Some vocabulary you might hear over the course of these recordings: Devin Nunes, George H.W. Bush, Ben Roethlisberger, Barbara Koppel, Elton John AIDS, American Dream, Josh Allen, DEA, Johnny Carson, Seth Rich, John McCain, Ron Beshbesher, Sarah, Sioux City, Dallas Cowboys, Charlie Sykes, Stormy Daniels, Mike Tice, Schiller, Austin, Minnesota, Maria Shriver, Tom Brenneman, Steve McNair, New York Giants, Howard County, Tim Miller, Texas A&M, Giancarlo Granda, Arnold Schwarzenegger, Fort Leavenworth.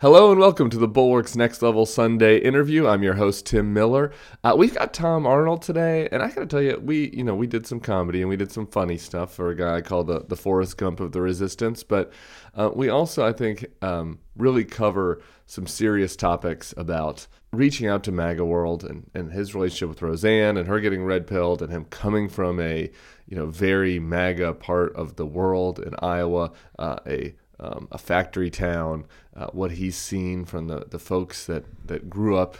Hello and welcome to the Bulwark's Next Level Sunday interview. I'm your host, Tim Miller. We've got Tom Arnold today, and I gotta tell you, we did some comedy and we did some funny stuff for a guy called the Forrest Gump of the Resistance, but we also, I think, really cover some serious topics about reaching out to MAGA world and his relationship with Roseanne and her getting red-pilled and him coming from a very MAGA part of the world in Iowa, a factory town, what he's seen from the folks that grew up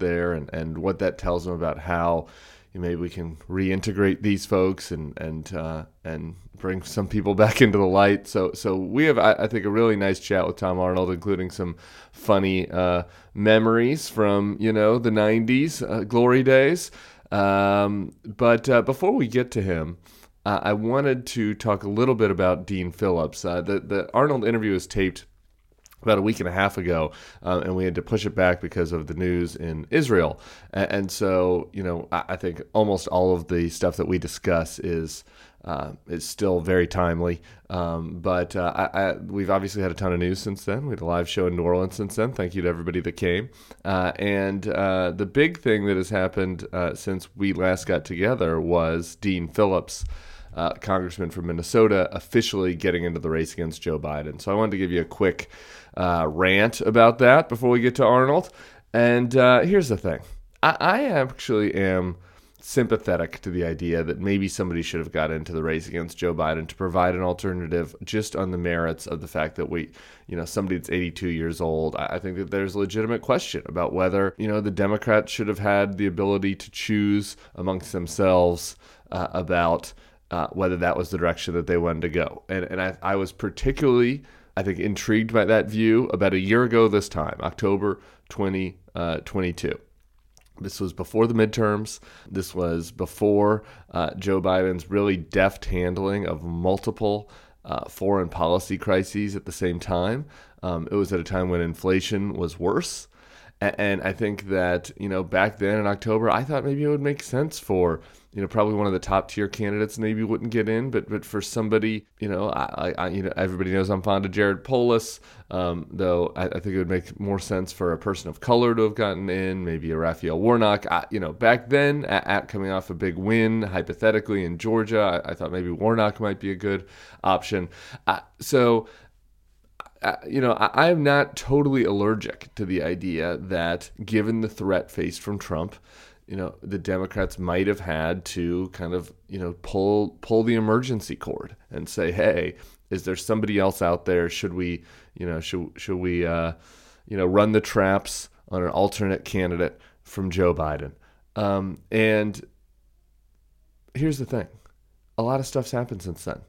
there and what that tells him about how maybe we can reintegrate these folks and bring some people back into the light. So we have, I think, a really nice chat with Tom Arnold, including some funny memories from the 90s, glory days. But before we get to him, I wanted to talk a little bit about Dean Phillips. The Arnold interview is taped about a week and a half ago, and we had to push it back because of the news in Israel. And so, I think almost all of the stuff that we discuss is still very timely. But we've obviously had a ton of news since then. We had a live show in New Orleans since then. Thank you to everybody that came. And the big thing that has happened since we last got together was Dean Phillips, congressman from Minnesota, officially getting into the race against Joe Biden. So I wanted to give you a quick rant about that before we get to Arnold. And here's the thing. I actually am sympathetic to the idea that maybe somebody should have got into the race against Joe Biden to provide an alternative just on the merits of the fact that somebody that's 82 years old, I think that there's a legitimate question about whether, the Democrats should have had the ability to choose amongst themselves about whether that was the direction that they wanted to go. And I was particularly, I think, intrigued by that view about a year ago this time, October 2022. This was before the midterms. This was before Joe Biden's really deft handling of multiple foreign policy crises at the same time. It was at a time when inflation was worse. And I think that, back then in October, I thought maybe it would make sense for, probably one of the top tier candidates maybe wouldn't get in, but for somebody, everybody knows I'm fond of Jared Polis, though I think it would make more sense for a person of color to have gotten in, maybe a Raphael Warnock. Back then, coming off a big win, hypothetically in Georgia, I thought maybe Warnock might be a good option. I am not totally allergic to the idea that given the threat faced from Trump, the Democrats might have had to kind of, pull the emergency cord and say, hey, is there somebody else out there? Should we, run the traps on an alternate candidate from Joe Biden? And here's the thing. A lot of stuff's happened since then.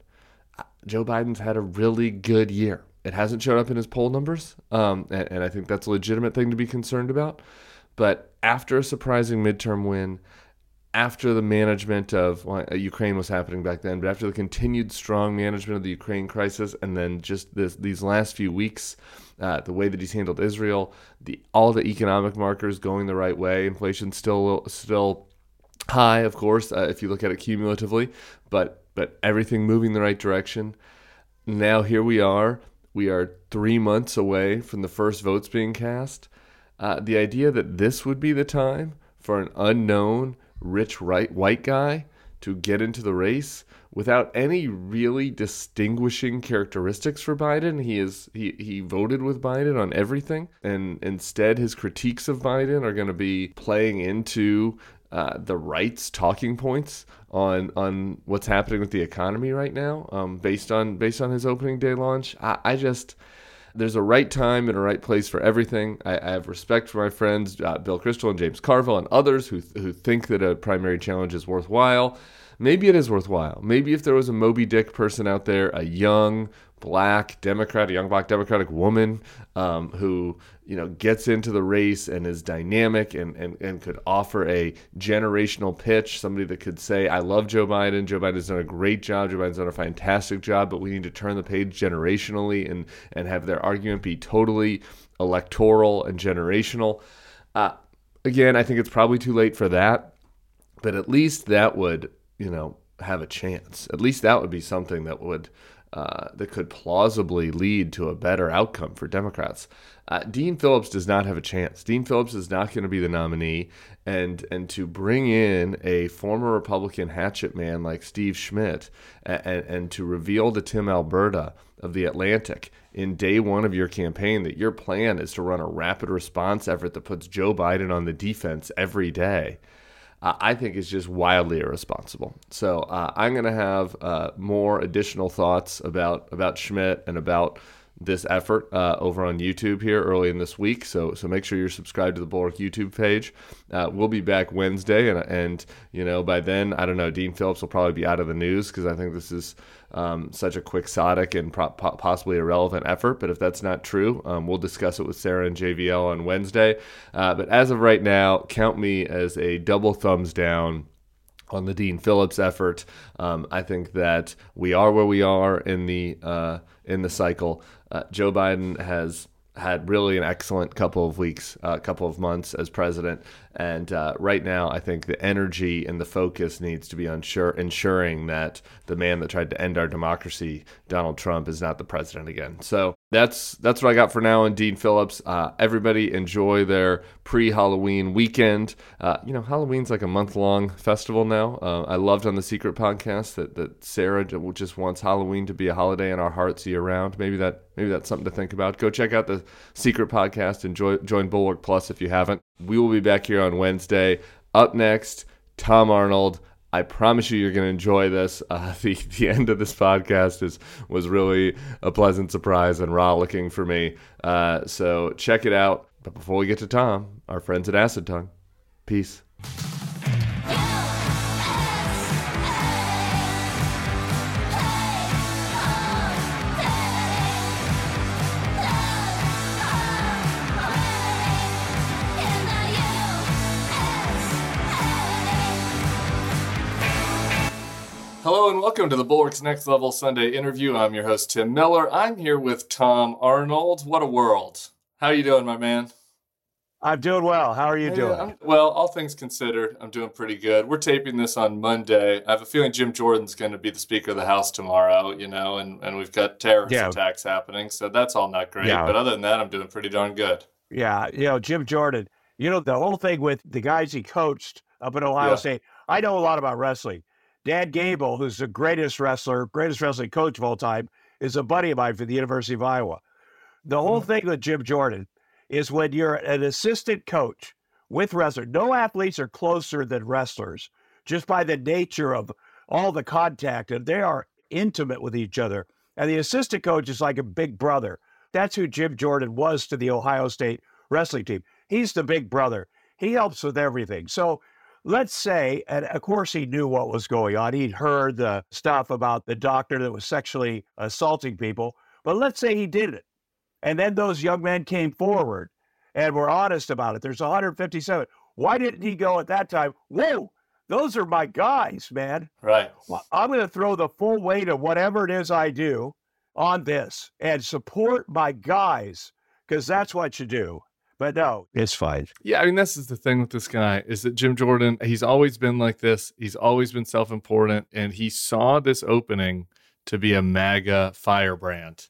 Joe Biden's had a really good year. It hasn't shown up in his poll numbers, and I think that's a legitimate thing to be concerned about. But after a surprising midterm win, after the management of Ukraine was happening back then, but after the continued strong management of the Ukraine crisis, and then just these last few weeks, the way that he's handled Israel, all the economic markers going the right way, inflation still high, of course, if you look at it cumulatively, but everything moving the right direction. Now here we are. We are 3 months away from the first votes being cast. The idea that this would be the time for an unknown, rich white guy to get into the race without any really distinguishing characteristics for Biden. He voted with Biden on everything, and instead his critiques of Biden are going to be playing into the right's talking points on what's happening with the economy right now, based on his opening day launch. There's a right time and a right place for everything. I have respect for my friends Bill Kristol and James Carville and others who think that a primary challenge is worthwhile. Maybe it is worthwhile. Maybe if there was a Moby Dick person out there, a young black Democrat, a young black Democratic woman who gets into the race and is dynamic and could offer a generational pitch, somebody that could say, I love Joe Biden. Joe Biden's done a great job. Joe Biden's done a fantastic job, but we need to turn the page generationally and have their argument be totally electoral and generational. Again, I think it's probably too late for that, but at least that would have a chance. At least that would be something that would that could plausibly lead to a better outcome for Democrats. Dean Phillips does not have a chance. Dean Phillips is not going to be the nominee. And to bring in a former Republican hatchet man like Steve Schmidt and to reveal to Tim Alberta of The Atlantic in day one of your campaign that your plan is to run a rapid response effort that puts Joe Biden on the defense every day, I think it's just wildly irresponsible. So I'm going to have more additional thoughts about Schmidt and about this effort over on YouTube here early in this week. So make sure you're subscribed to the Bulwark YouTube page. We'll be back Wednesday, and you know, by then, I don't know, Dean Phillips will probably be out of the news because I think this is such a quixotic and possibly irrelevant effort. But if that's not true, we'll discuss it with Sarah and JVL on Wednesday. But as of right now, count me as a double thumbs down on the Dean Phillips effort. I think that we are where we are in the cycle. Joe Biden has had really an excellent couple of weeks, couple of months as president. And right now, I think the energy and the focus needs to be on ensuring that the man that tried to end our democracy, Donald Trump, is not the president again. So that's what I got for now on Dean Phillips. Everybody enjoy their pre-Halloween weekend. You know, Halloween's like a month-long festival now. I loved on the Secret Podcast that Sarah just wants Halloween to be a holiday in our hearts year-round. Maybe that's something to think about. Go check out the Secret Podcast and join Bulwark Plus if you haven't. We will be back here on Wednesday. Up next, Tom Arnold. I promise you, you're going to enjoy this. The end of this podcast was really a pleasant surprise and rollicking for me. So check it out. But before we get to Tom, our friends at Acid Tongue, peace. Hello and welcome to the Bulwark's Next Level Sunday Interview. I'm your host, Tim Miller. I'm here with Tom Arnold. What a world. How are you doing, my man? I'm doing well. How are you doing? Well, all things considered, I'm doing pretty good. We're taping this on Monday. I have a feeling Jim Jordan's going to be the Speaker of the House tomorrow, you know, and we've got terrorist attacks happening, so that's all not great. Yeah. But other than that, I'm doing pretty darn good. Yeah, you know, Jim Jordan, you know, the whole thing with the guys he coached up in Ohio State, I know a lot about wrestling. Dan Gable, who's the greatest wrestling coach of all time, is a buddy of mine from the University of Iowa. The whole thing with Jim Jordan is when you're an assistant coach with wrestlers, no athletes are closer than wrestlers just by the nature of all the contact, and they are intimate with each other. And the assistant coach is like a big brother. That's who Jim Jordan was to the Ohio State wrestling team. He's the big brother. He helps with everything. So let's say, and of course he knew what was going on. He'd heard the stuff about the doctor that was sexually assaulting people, but let's say he did it. And then those young men came forward and were honest about it. There's 157. Why didn't he go at that time? Whoa, those are my guys, man. Right. Well, I'm going to throw the full weight of whatever it is I do on this and support my guys because that's what you do. But no, it's fine. Yeah, I mean, this is the thing with this guy is that Jim Jordan, he's always been like this. He's always been self-important. And he saw this opening to be a MAGA firebrand.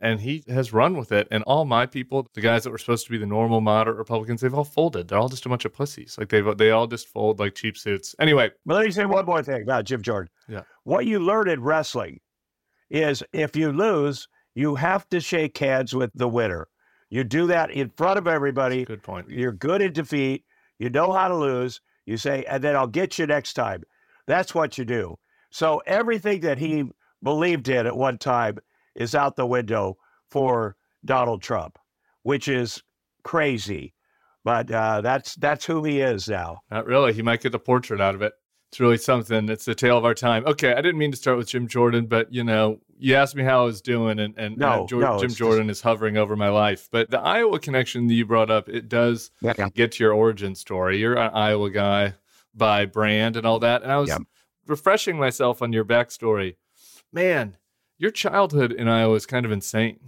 And he has run with it. And all my people, the guys that were supposed to be the normal moderate Republicans, they've all folded. They're all just a bunch of pussies. Like they all just fold like cheap suits. Anyway. But let me say one more thing about Jim Jordan. Yeah. What you learn in wrestling is if you lose, you have to shake hands with the winner. You do that in front of everybody. Good point. You're good at defeat. You know how to lose. You say, and then I'll get you next time. That's what you do. So everything that he believed in at one time is out the window for Donald Trump, which is crazy. But that's who he is now. Not really. He might get the portrait out of it. It's really something. It's the tale of our time. Okay, I didn't mean to start with Jim Jordan, but, you know, you asked me how I was doing, Jim Jordan is hovering over my life. But the Iowa connection that you brought up, it does get to your origin story. You're an Iowa guy by brand and all that. And I was refreshing myself on your backstory. Man, your childhood in Iowa is kind of insane.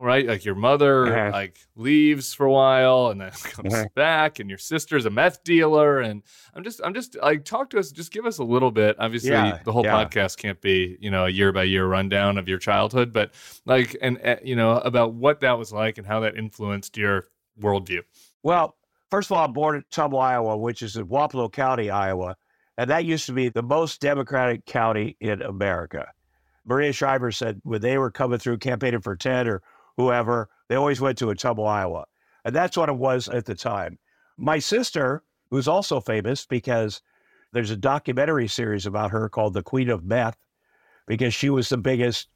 right? Like your mother like leaves for a while and then comes back, and your sister's a meth dealer. And I'm just like, talk to us, just give us a little bit. Obviously the whole podcast can't be, you know, a year by year rundown of your childhood, but like, and you know, about what that was like and how that influenced your worldview. Well, first of all, I'm born in Tumbo, Iowa, which is in Wapello County, Iowa. And that used to be the most Democratic county in America. Maria Shriver said when they were coming through campaigning for Ted or whoever, they always went to Ottumwa, Iowa. And that's what it was at the time. My sister, who's also famous because there's a documentary series about her called The Queen of Meth, because she was the biggest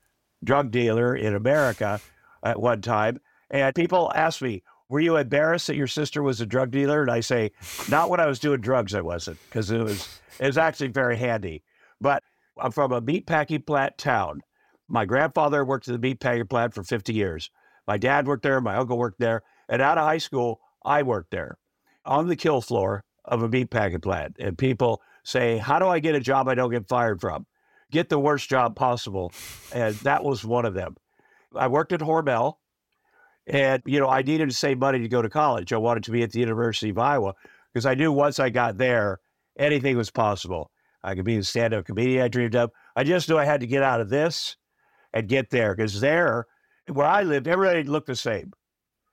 drug dealer in America at one time. And people ask me, were you embarrassed that your sister was a drug dealer? And I say, not when I was doing drugs, I wasn't, because it was actually very handy. But I'm from a meatpacking plant town. My grandfather worked at the meatpacking plant for 50 years. My dad worked there, my uncle worked there. And out of high school, I worked there on the kill floor of a meatpacking plant. And people say, how do I get a job I don't get fired from? Get the worst job possible. And that was one of them. I worked at Hormel. And, you know, I needed to save money to go to college. I wanted to be at the University of Iowa because I knew once I got there, anything was possible. I could be a stand-up comedian I dreamed of. I just knew I had to get out of this and get there, because there, where I lived, everybody looked the same.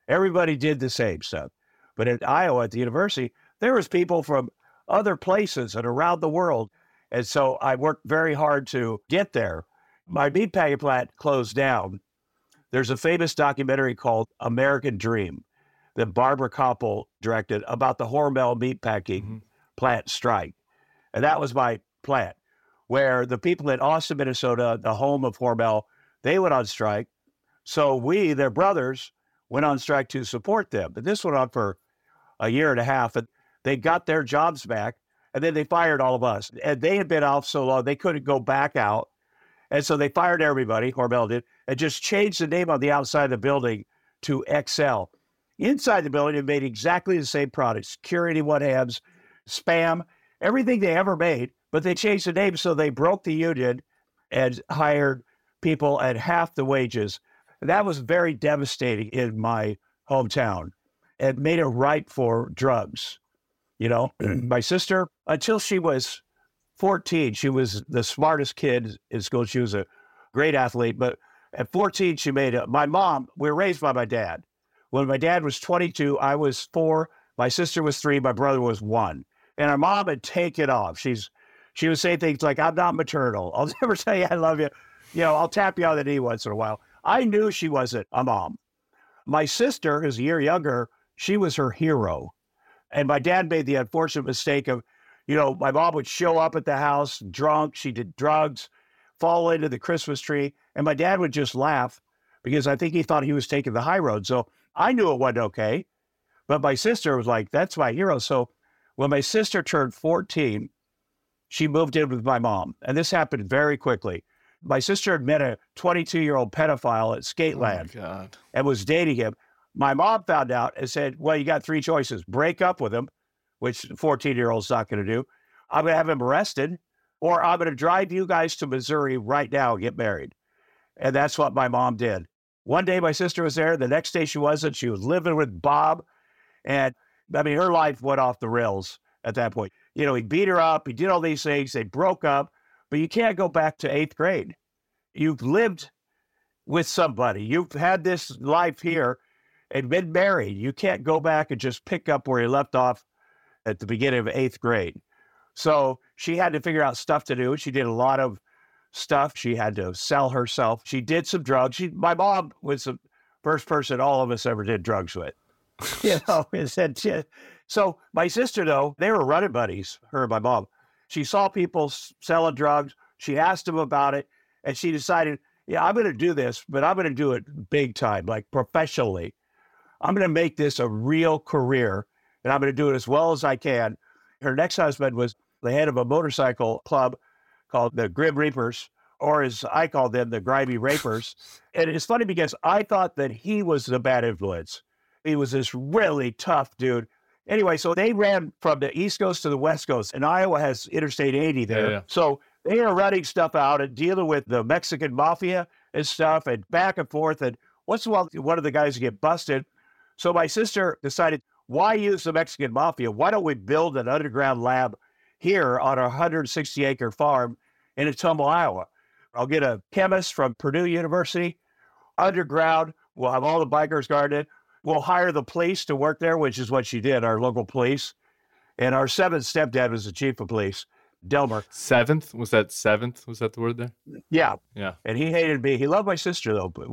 Everybody did the same stuff. But in Iowa, at the university, there was people from other places and around the world. And so I worked very hard to get there. My meatpacking plant closed down. There's a famous documentary called American Dream that Barbara Koppel directed about the Hormel meatpacking plant strike. And that was my plant, where the people in Austin, Minnesota, the home of Hormel, they went on strike. So we, their brothers, went on strike to support them. But this went on for a year and a half, and they got their jobs back, and then they fired all of us. And they had been off so long, they couldn't go back out. And so they fired everybody, Hormel did, and just changed the name on the outside of the building to XL. Inside the building, they made exactly the same products, Curity One Hams, Spam, everything they ever made, but they changed the name, so they broke the union and hired people at half the wages. And that was very devastating in my hometown. It made it ripe for drugs. You know, my sister, until she was 14, she was the smartest kid in school. She was a great athlete, but at 14, she made it. My mom, we were raised by my dad. When my dad was 22, I was 4, my sister was 3, my brother was 1. And our mom had taken off. She would say things like, I'm not maternal. I'll never tell you I love you. You know, I'll tap you on the knee once in a while. I knew she wasn't a mom. My sister, who's a year younger, she was her hero. And my dad made the unfortunate mistake of, you know, my mom would show up at the house drunk. She did drugs, fall into the Christmas tree. And my dad would just laugh because I think he thought he was taking the high road. So I knew it wasn't okay. But my sister was like, that's my hero. So when my sister turned 14, she moved in with my mom. And this happened very quickly. My sister had met a 22-year-old pedophile at Skateland and was dating him. My mom found out and said, well, you got 3 choices. Break up with him, which a 14-year-old's not going to do. I'm going to have him arrested, or I'm going to drive you guys to Missouri right now and get married. And that's what my mom did. One day, my sister was there. The next day, she wasn't. She was living with Bob. And I mean, her life went off the rails at that point. You know, he beat her up. He did all these things. They broke up. But you can't go back to 8th grade. You've lived with somebody. You've had this life here and been married. You can't go back and just pick up where you left off at the beginning of 8th grade. So she had to figure out stuff to do. She did a lot of stuff. She had to sell herself. She did some drugs. My mom was the first person all of us ever did drugs with. You know, so my sister, though, they were running buddies, her and my mom. She saw people selling drugs. She asked them about it, and she decided, yeah, I'm going to do this, but I'm going to do it big time, like professionally. I'm going to make this a real career, and I'm going to do it as well as I can. Her next husband was the head of a motorcycle club called the Grim Reapers, or as I call them, the Grimy Rapers. And it's funny because I thought that he was the bad influence. He was this really tough dude. Anyway, so they ran from the East Coast to the West Coast, and Iowa has Interstate 80 there. Yeah. So they are running stuff out and dealing with the Mexican Mafia and stuff and back and forth. And Once in a while, one of the guys would get busted. So my sister decided, why use the Mexican Mafia? Why don't we build an underground lab here on our 160-acre farm in Ottumwa, Iowa? I'll get a chemist from Purdue University, underground. We'll have all the bikers guarded. We'll hire the police to work there, which is what she did, our local police. And our seventh stepdad was the chief of police, Delmer. Seventh? Was that seventh? Was that the word there? Yeah. Yeah. And he hated me. He loved my sister, though, but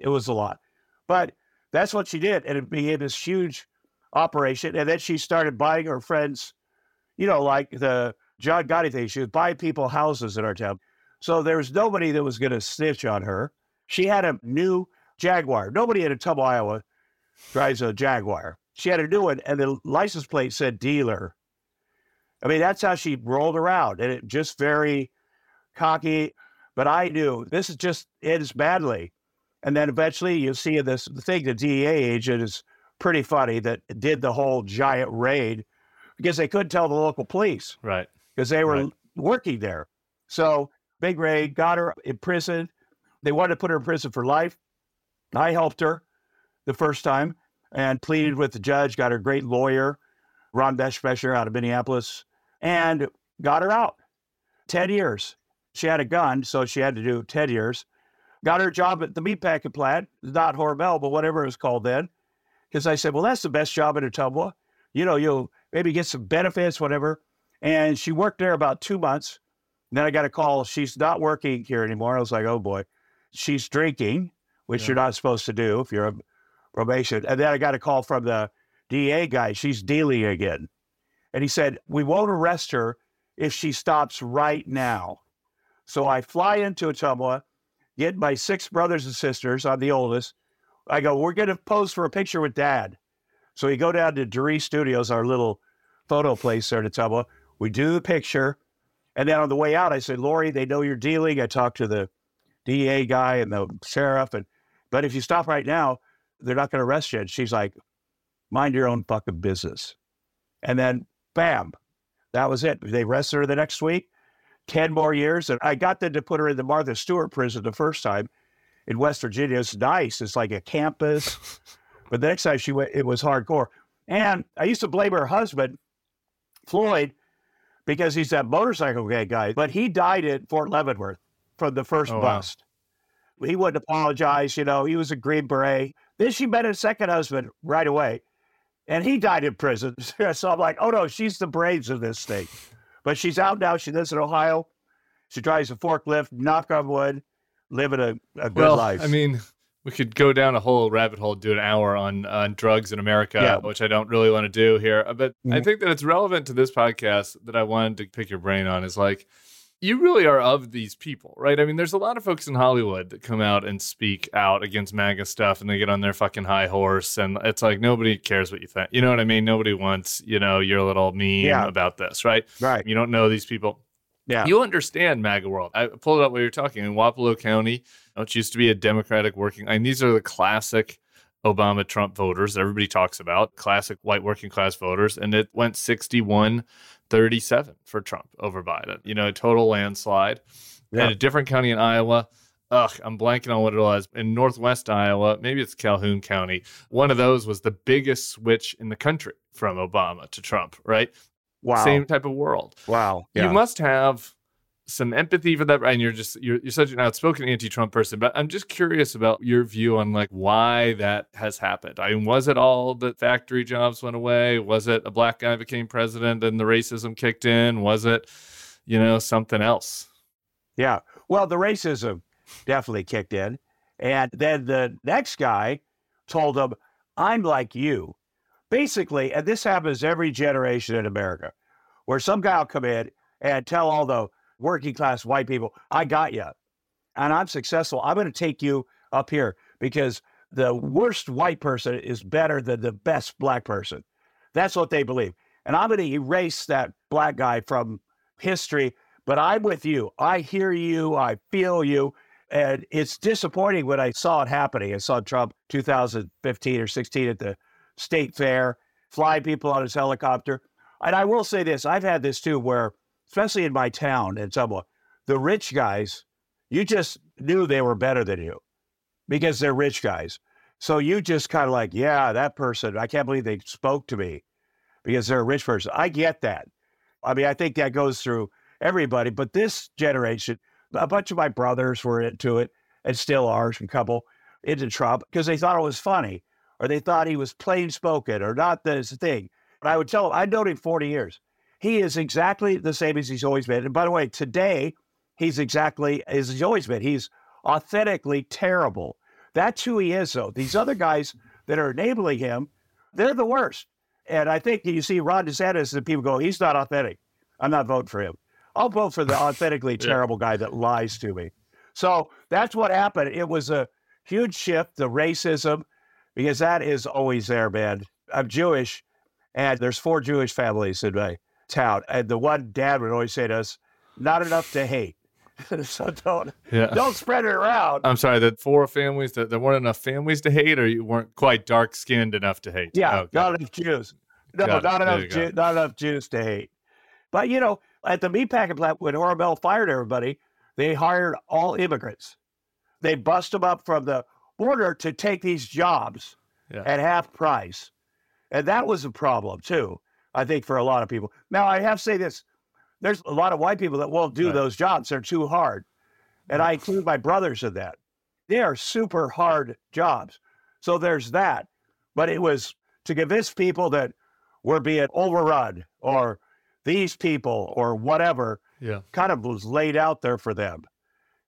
it was a lot. But that's what she did. And it became this huge operation. And then she started buying her friends, you know, like the John Gotti thing. She would buy people houses in our town. So there was nobody that was going to snitch on her. She had a new Jaguar. Nobody in Ottumwa, Iowa drives a Jaguar. She had a new one, and the license plate said dealer. I mean, that's how she rolled around, and it just very cocky. But I knew this is just ends badly. And then eventually you see this thing, the DEA agent is pretty funny that did the whole giant raid because they couldn't tell the local police. Right. Because they were working there. So big raid, got her in prison. They wanted to put her in prison for life. I helped her the first time and pleaded with the judge, got her great lawyer, Ron Beshbesher out of Minneapolis, and got her out. 10 years. She had a gun, so she had to do 10 years. Got her job at the meatpacking plant, not Hormel, but whatever it was called then. Because I said, well, that's the best job in Ottumwa. You know, you'll maybe get some benefits, whatever. And she worked there about 2 months. And then I got a call. She's not working here anymore. I was like, oh, boy. She's drinking, which you're not supposed to do if you're a probation. And then I got a call from the DA guy. She's dealing again. And he said, we won't arrest her if she stops right now. So I fly into Ottumwa, get my 6 brothers and sisters. I'm the oldest. I go, we're going to pose for a picture with Dad. So we go down to Dury Studios, our little photo place there in Ottumwa. We do the picture. And then on the way out, I said, Lori, they know you're dealing. I talked to the DA guy and the sheriff. But if you stop right now, they're not going to arrest you. And she's like, mind your own fucking business. And then, bam, that was it. They arrested her the next week, 10 more years. And I got them to put her in the Martha Stewart prison the first time in West Virginia. It's nice. It's like a campus. But the next time she went, it was hardcore. And I used to blame her husband, Floyd, because he's that motorcycle gang guy. But he died at Fort Leavenworth from the first bust. Wow. He wouldn't apologize. You know, he was a Green Beret. Then she met her second husband right away, and he died in prison. So I'm like, oh, no, she's the brains of this thing. But she's out now. She lives in Ohio. She drives a forklift, knock on wood, living a good life. I mean, we could go down a whole rabbit hole, do an hour on drugs in America, which I don't really want to do here. But I think that it's relevant to this podcast that I wanted to pick your brain on is like, you really are of these people, right? I mean, there's a lot of folks in Hollywood that come out and speak out against MAGA stuff and they get on their fucking high horse. And it's like, nobody cares what you think. You know what I mean? Nobody wants, you know, your little meme about this, right? Right. You don't know these people. Yeah. You understand MAGA world. I pulled up what you're talking in Wapello County, which used to be a Democratic working. I mean, these are the classic Obama Trump voters that everybody talks about, classic white working class voters. And it went 61-37 for Trump over Biden, you know, a total landslide. Yeah. And a different county in Iowa. I'm blanking on what it was. In Northwest Iowa, maybe it's Calhoun County. One of those was the biggest switch in the country from Obama to Trump, right? Wow. Same type of world. Wow. Yeah. You must have some empathy for that. And you're such an outspoken anti-Trump person, but I'm just curious about your view on like why that has happened. I mean, was it all the factory jobs went away? Was it a black guy became president and the racism kicked in? Was it, you know, something else? Yeah. Well, the racism definitely kicked in. And then the next guy told him, I'm like you. Basically, and this happens every generation in America, where some guy will come in and tell all the working class white people, I got you, and I'm successful. I'm going to take you up here because the worst white person is better than the best black person. That's what they believe. And I'm going to erase that black guy from history, but I'm with you. I hear you. I feel you. And it's disappointing when I saw it happening. I saw Trump 2015 or 16 at the state fair, fly people on his helicopter. And I will say this, I've had this too, where especially in my town in Ottumwa, the rich guys, you just knew they were better than you. because they're rich guys. So you just kind of like, yeah, that person, I can't believe they spoke to me because they're a rich person. I get that. I mean, I think that goes through everybody, but this generation, a bunch of my brothers were into it and still are, a couple, into Trump because they thought it was funny or they thought he was plain spoken or not this thing. But I would tell them, I've known him 40 years. He is exactly the same as he's always been. And by the way, today, he's exactly as he's always been. He's authentically terrible. That's who he is, though. These other guys that are enabling him, they're the worst. And I think you see Ron DeSantis and people go, he's not authentic. I'm not voting for him. I'll vote for the authentically terrible guy that lies to me. So that's what happened. It was a huge shift, the racism, because that is always there, man. I'm Jewish, and there's 4 Jewish families in my town. And the one dad would always say to us, not enough to hate. So don't spread it around. I'm sorry, that 4 families, that there weren't enough families to hate, or you weren't quite dark-skinned enough to hate? Yeah, oh, not enough Jews. No, not enough Jews to hate. But, you know, at the meatpacking plant, when Hormel fired everybody, they hired all immigrants. They bust them up from the border to take these jobs at half price. And that was a problem, too, I think, for a lot of people. Now, I have to say this. There's a lot of white people that won't do those jobs. They're too hard. And I include my brothers in that. They are super hard jobs. So there's that. But it was to convince people that we're being overrun or these people or whatever kind of was laid out there for them.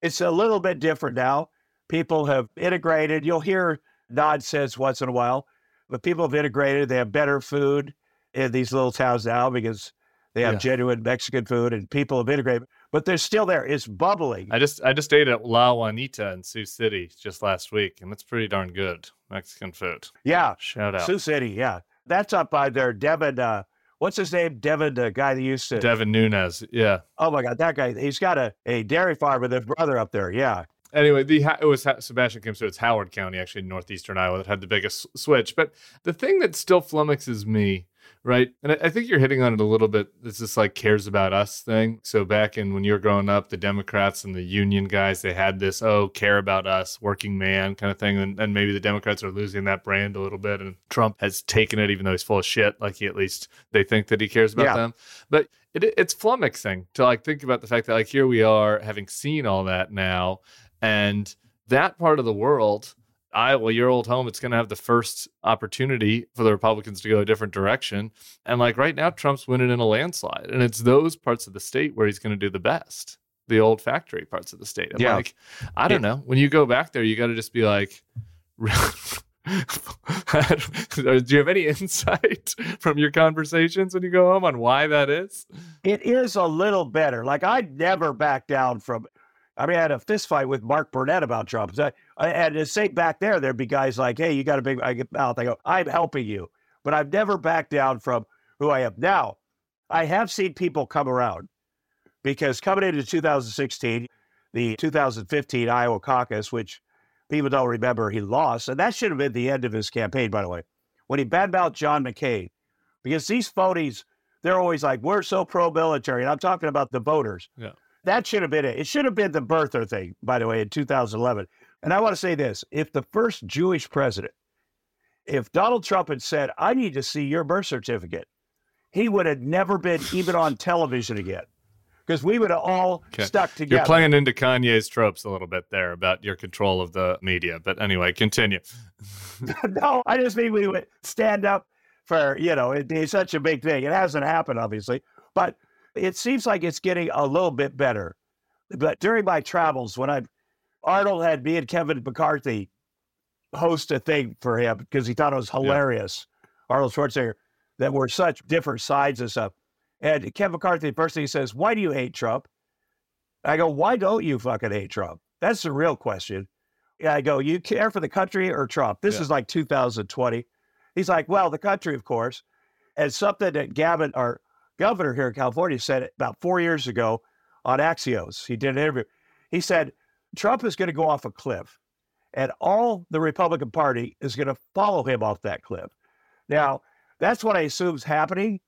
It's a little bit different now. People have integrated. You'll hear nonsense once in a while, but people have integrated. They have better food in these little towns now because they have genuine Mexican food and people have integrated, but they're still there. It's bubbling. I just ate at La Juanita in Sioux City just last week, and it's pretty darn good Mexican food. Yeah. Shout out. Sioux City, yeah. That's up by there. Devin, what's his name? Devin, the guy that used to. Devin Nunes, yeah. Oh, my God, that guy. He's got a dairy farm with his brother up there, yeah. Anyway, it was Sebastian Kim, so it's Howard County, actually, in northeastern Iowa, that had the biggest switch. But the thing that still flummoxes me, right, and I think you're hitting on it a little bit, it's this, like, cares about us thing. So back in when you were growing up, the Democrats and the union guys, they had this, care about us, working man kind of thing. And maybe the Democrats are losing that brand a little bit. And Trump has taken it, even though he's full of shit, like he at least, they think that he cares about them. But it's flummoxing to, like, think about the fact that, like, here we are having seen all that now. And that part of the world, Iowa, your old home, it's going to have the first opportunity for the Republicans to go a different direction. And like right now, Trump's winning in a landslide. And it's those parts of the state where he's going to do the best, the old factory parts of the state. I'm like, I don't know. When you go back there, you got to just be like, do you have any insight from your conversations when you go home on why that is? It is a little better. Like I never back down from... I mean, I had a fist fight with Mark Burnett about Trump. And the same back there, there'd be guys like, hey, you got a big mouth. I go, I'm helping you. But I've never backed down from who I am. Now, I have seen people come around because coming into 2016, the 2015 Iowa caucus, which people don't remember, he lost. And that should have been the end of his campaign, by the way, when he badmouthed John McCain. Because these phonies, they're always like, we're so pro-military. And I'm talking about the voters. Yeah. That should have been it. It should have been the birther thing, by the way, in 2011. And I want to say this. If the first Jewish president, if Donald Trump had said, I need to see your birth certificate, he would have never been even on television again because we would have all stuck together. You're playing into Kanye's tropes a little bit there about your control of the media. But anyway, continue. No, I just mean we would stand up for, you know, it's such a big thing. It hasn't happened, obviously. But it seems like it's getting a little bit better. But during my travels, when Arnold had me and Kevin McCarthy host a thing for him because he thought it was hilarious, Arnold Schwarzenegger, that we're such different sides and stuff. And Kevin McCarthy, first thing he says, why do you hate Trump? I go, why don't you fucking hate Trump? That's the real question. And I go, you care for the country or Trump? This is like 2020. He's like, well, the country, of course. And something that Gavin, our governor here in California, said it about 4 years ago on Axios. He did an interview. He said, Trump is going to go off a cliff and all the Republican Party is going to follow him off that cliff. Now, that's what I assume is happening,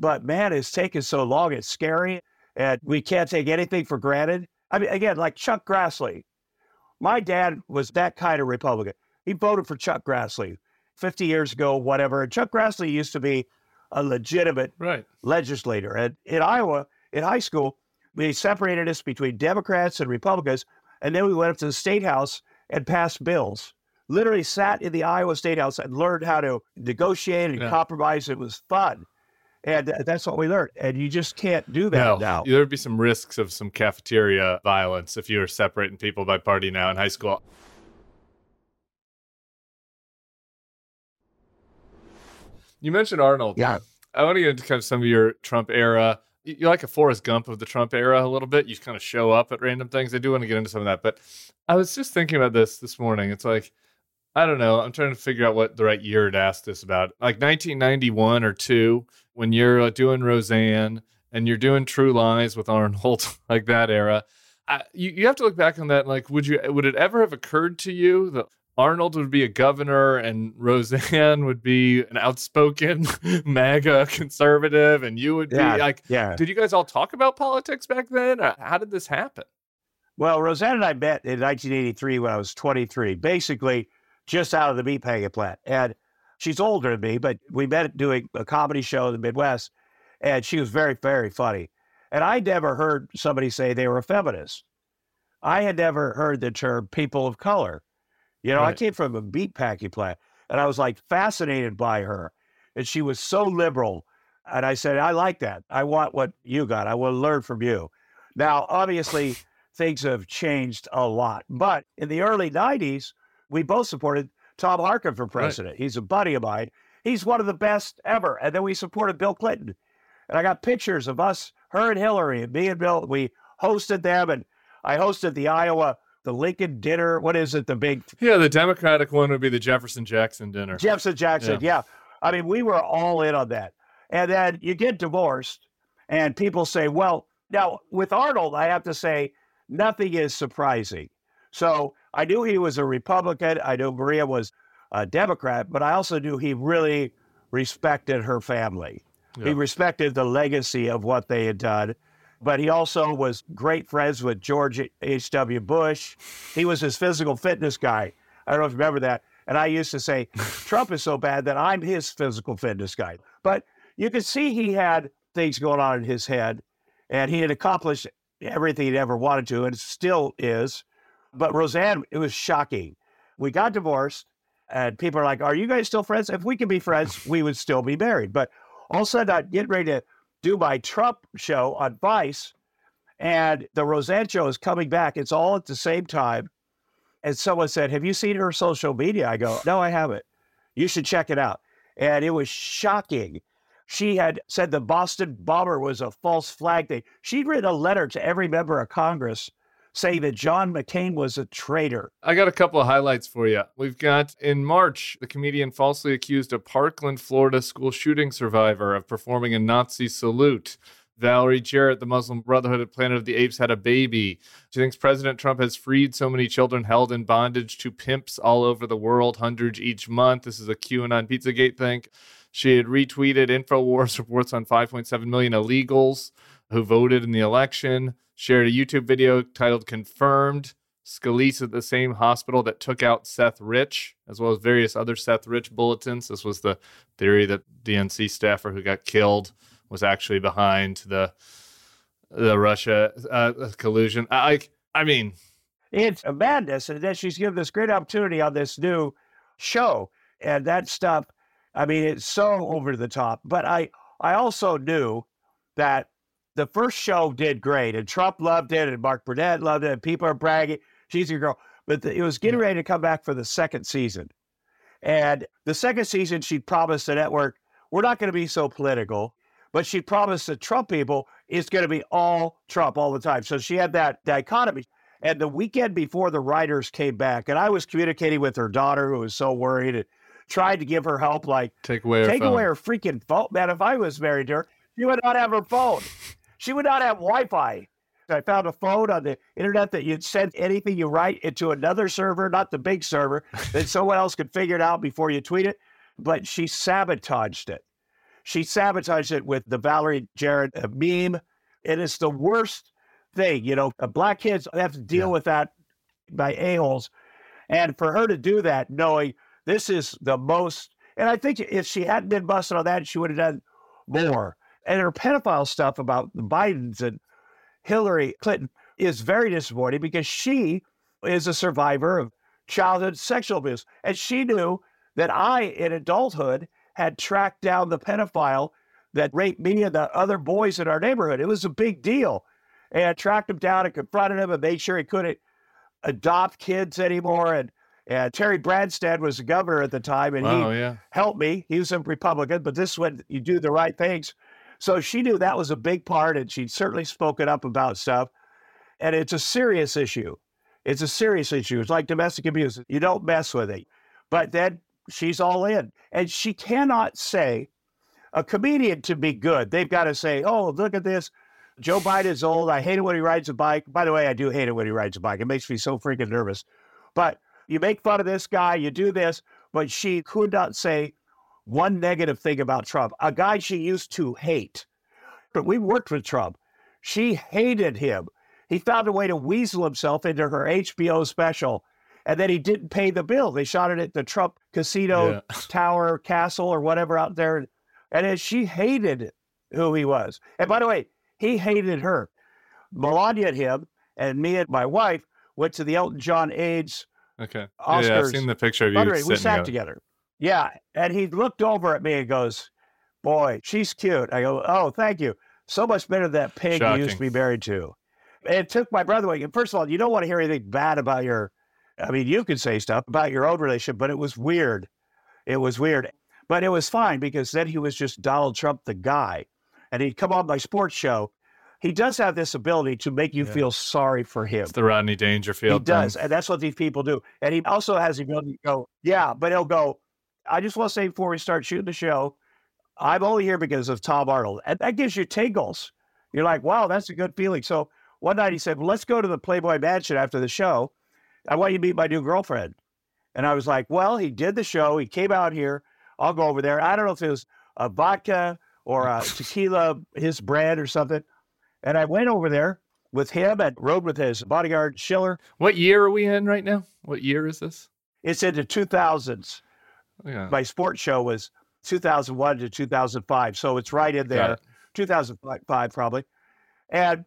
but man, it's taken so long. It's scary and we can't take anything for granted. I mean, again, like Chuck Grassley, My dad was that kind of Republican. He voted for Chuck Grassley 50 years ago, whatever. And Chuck Grassley used to be a legitimate legislator. And in Iowa, in high school, they separated us between Democrats and Republicans. And then we went up to the state house and passed bills. Literally sat in the Iowa state house and learned how to negotiate and compromise. It was fun. And that's what we learned. And you just can't do that now. There would be some risks of some cafeteria violence if you were separating people by party now in high school. You mentioned Arnold. Yeah. I want to get into kind of some of your Trump era. You're like a Forrest Gump of the Trump era a little bit. You kind of show up at random things. I do want to get into some of that. But I was just thinking about this morning. It's like, I don't know. I'm trying to figure out what the right year to ask this about. Like 1991 or two, when you're doing Roseanne and you're doing True Lies with Arnold, like that era, you have to look back on that. Like, would it ever have occurred to you that Arnold would be a governor and Roseanne would be an outspoken MAGA conservative, and you would be like, did you guys all talk about politics back then? How did this happen? Well, Roseanne and I met in 1983 when I was 23. Basically, just out of the meat packing plant. And she's older than me, but we met doing a comedy show in the Midwest, and she was very, very funny. And I never heard somebody say they were a feminist. I had never heard the term people of color. You know, I came from a meat packing plant, and I was like fascinated by her. And she was so liberal. And I said, I like that. I want what you got. I want to learn from you. Now, obviously, things have changed a lot. But in the early 90s, we both supported Tom Harkin for president. Right. He's a buddy of mine. He's one of the best ever. And then we supported Bill Clinton. And I got pictures of us, her and Hillary, and me and Bill. We hosted them, and I hosted the Lincoln dinner. What is it? The big... Yeah, the Democratic one would be the Jefferson-Jackson dinner. Jefferson-Jackson, yeah. I mean, we were all in on that. And then you get divorced, and people say, well, now, with Arnold, I have to say, nothing is surprising. So I knew he was a Republican. I knew Maria was a Democrat, but I also knew he really respected her family. Yeah. He respected the legacy of what they had done, but he also was great friends with George H.W. Bush. He was his physical fitness guy. I don't know if you remember that. And I used to say, Trump is so bad that I'm his physical fitness guy. But you could see he had things going on in his head, and he had accomplished everything he'd ever wanted to, and still is. But Roseanne, it was shocking. We got divorced, and people are like, are you guys still friends? If we could be friends, we would still be married. But all of a sudden, I'm getting ready to do my Trump show on Vice, and the Roseanne show is coming back. It's all at the same time. And someone said, have you seen her social media? I go, no, I haven't. You should check it out. And it was shocking. She had said the Boston bomber was a false flag thing. She'd written a letter to every member of Congress saying that John McCain was a traitor. I got a couple of highlights for you. We've got, in March, the comedian falsely accused a Parkland, Florida school shooting survivor of performing a Nazi salute. Valerie Jarrett, the Muslim Brotherhood of Planet of the Apes, had a baby. She thinks President Trump has freed so many children held in bondage to pimps all over the world, hundreds each month. This is a QAnon Pizzagate thing. She had retweeted InfoWars reports on 5.7 million illegals who voted in the election. Shared a YouTube video titled Confirmed, Scalise at the same hospital that took out Seth Rich, as well as various other Seth Rich bulletins. This was the theory that DNC staffer who got killed was actually behind the Russia collusion. I mean... It's a madness. And then she's given this great opportunity on this new show. And that stuff, I mean, it's so over the top. But I also knew that the first show did great, and Trump loved it, and Mark Burnett loved it, and people are bragging, she's your girl. But it was getting ready to come back for the second season. And the second season, she promised the network, we're not going to be so political, but she promised the Trump people it's going to be all Trump all the time. So she had that dichotomy. And the weekend before the writers came back, and I was communicating with her daughter, who was so worried, and tried to give her help, like, take away her freaking phone. Man, if I was married to her, she would not have her phone. She would not have Wi-Fi. I found a phone on the internet that you'd send anything you write into another server, not the big server, that someone else could figure it out before you tweet it. But she sabotaged it. She sabotaged it with the Valerie Jarrett meme. And it's the worst thing, you know, black kids have to deal with that by a-holes. And for her to do that, knowing this is the most, and I think if she hadn't been busted on that, she would have done more. And her pedophile stuff about the Bidens and Hillary Clinton is very disappointing because she is a survivor of childhood sexual abuse. And she knew that I, in adulthood, had tracked down the pedophile that raped me and the other boys in our neighborhood. It was a big deal. And I tracked him down and confronted him and made sure he couldn't adopt kids anymore. And Terry Branstad was the governor at the time, and he helped me. He was a Republican, but this is when you do the right things. So she knew that was a big part, and she'd certainly spoken up about stuff. And it's a serious issue. It's a serious issue. It's like domestic abuse. You don't mess with it. But then she's all in. And she cannot say, a comedian to be good, they've got to say, oh, look at this. Joe Biden's old. I hate it when he rides a bike. By the way, I do hate it when he rides a bike. It makes me so freaking nervous. But you make fun of this guy, you do this. But she could not say one negative thing about Trump, a guy she used to hate. But we worked with Trump. She hated him. He found a way to weasel himself into her HBO special. And then he didn't pay the bill. They shot it at the Trump Casino Tower Castle or whatever out there. And she hated who he was. And by the way, he hated her. Melania and him, and me and my wife went to the Elton John AIDS Oscars. Yeah, I've seen the picture of you. We sat together. Yeah. And he looked over at me and goes, boy, she's cute. I go, oh, thank you. So much better than that pig you used to be married to. And it took my brother away. First of all, you don't want to hear anything bad about your, I mean, you can say stuff about your own relationship, but it was weird. It was weird. But it was fine because then he was just Donald Trump, the guy. And he'd come on my sports show. He does have this ability to make you feel sorry for him. It's the Rodney Dangerfield thing. He does. And that's what these people do. And he also has the ability to go, yeah, but he'll go, I just want to say before we start shooting the show, I'm only here because of Tom Arnold. And that gives you tingles. You're like, wow, that's a good feeling. So one night he said, well, let's go to the Playboy Mansion after the show. I want you to meet my new girlfriend. And I was like, well, he did the show. He came out here. I'll go over there. I don't know if it was a vodka or a tequila, his brand or something. And I went over there with him and rode with his bodyguard, Schiller. What year are we in right now? What year is this? It's in the 2000s. Yeah. My sports show was 2001 to 2005. So it's right in there, 2005 probably. And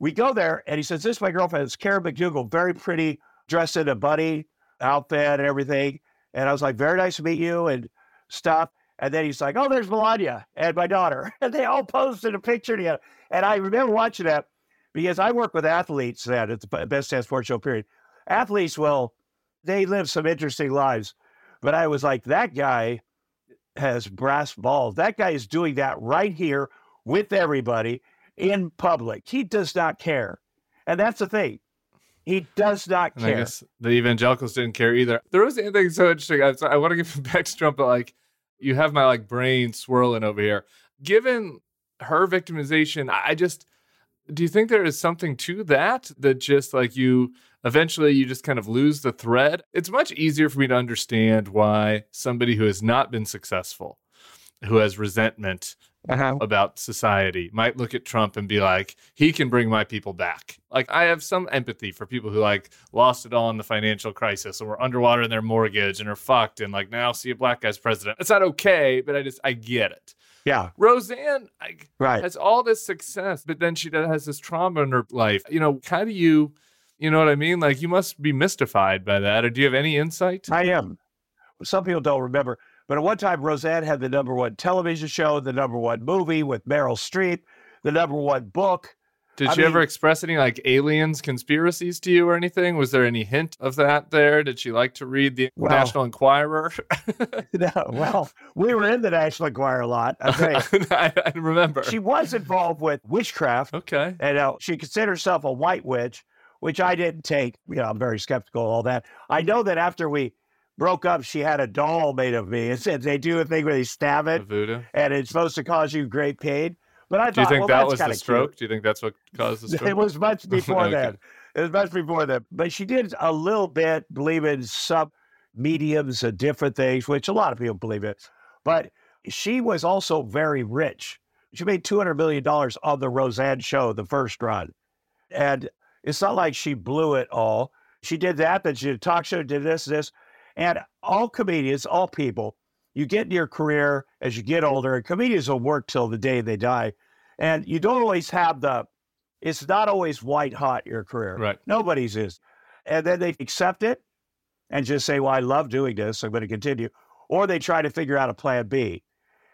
we go there and he says, this is my girlfriend. It's Karen McDougal, very pretty, dressed in a bunny outfit and everything. And I was like, very nice to meet you and stuff. And then he's like, oh, there's Melania and my daughter. And they all posted a picture together. And I remember watching that because I work with athletes then at the Best Damn Sports Show period. Athletes, well, they live some interesting lives. But I was like, that guy has brass balls. That guy is doing that right here with everybody in public. He does not care. And that's the thing. He does not care. I guess the evangelicals didn't care either. There was anything so interesting. I want to get back to Trump, but like, you have my like brain swirling over here. Given her victimization, I just, do you think there is something to that? That just like you... Eventually, you just kind of lose the thread. It's much easier for me to understand why somebody who has not been successful, who has resentment about society, might look at Trump and be like, he can bring my people back. Like, I have some empathy for people who like lost it all in the financial crisis and were underwater in their mortgage and are fucked and like, now see a black guy's president. It's not okay, but I get it. Yeah. Roseanne has all this success, but then she has this trauma in her life. You know, how do you... You know what I mean? Like, you must be mystified by that. Or do you have any insight? I am. Some people don't remember. But at one time, Roseanne had the #1 television show, the #1 movie with Meryl Streep, the #1 book. Did she ever express any, like, aliens conspiracies to you or anything? Was there any hint of that there? Did she like to read the National Enquirer? We were in the National Enquirer a lot. I remember. She was involved with witchcraft. Okay. And she considered herself a white witch, which I didn't take. You know, I'm very skeptical of all that. I know that after we broke up, she had a doll made of me and said they do a thing where they stab it, and it's supposed to cause you great pain. But I thought, well, that's kind of cute. Do you think that was the stroke? Do you think that's what caused the stroke? It was much before that. It was much before that. But she did a little bit believe in some mediums and different things, which a lot of people believe in. But she was also very rich. She made $200 million on the Roseanne show, the first run. And it's not like she blew it all. She did that, then she did a talk show, did this. And all comedians, all people, you get in your career as you get older, and comedians will work till the day they die. And you don't always have it's not always white hot, your career. Right. Nobody's is. And then they accept it and just say, well, I love doing this, so I'm going to continue. Or they try to figure out a plan B.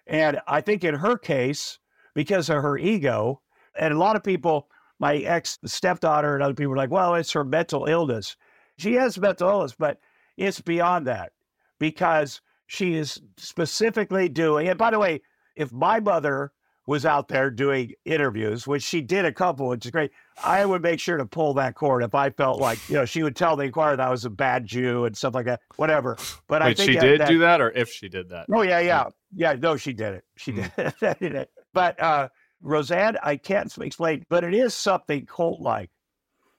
And I think in her case, because of her ego, and a lot of people, my ex-stepdaughter and other people were like, well, it's her mental illness. She has mental illness, but it's beyond that because she is specifically doing, and by the way, if my mother was out there doing interviews, which she did a couple, which is great, I would make sure to pull that cord if I felt like, she would tell the Inquirer that I was a bad Jew and stuff like that, whatever. But wait, I think she did do that, or if she did that? Oh, yeah. Yeah, no, she did it. She did it. But Roseanne, I can't explain, but it is something cult-like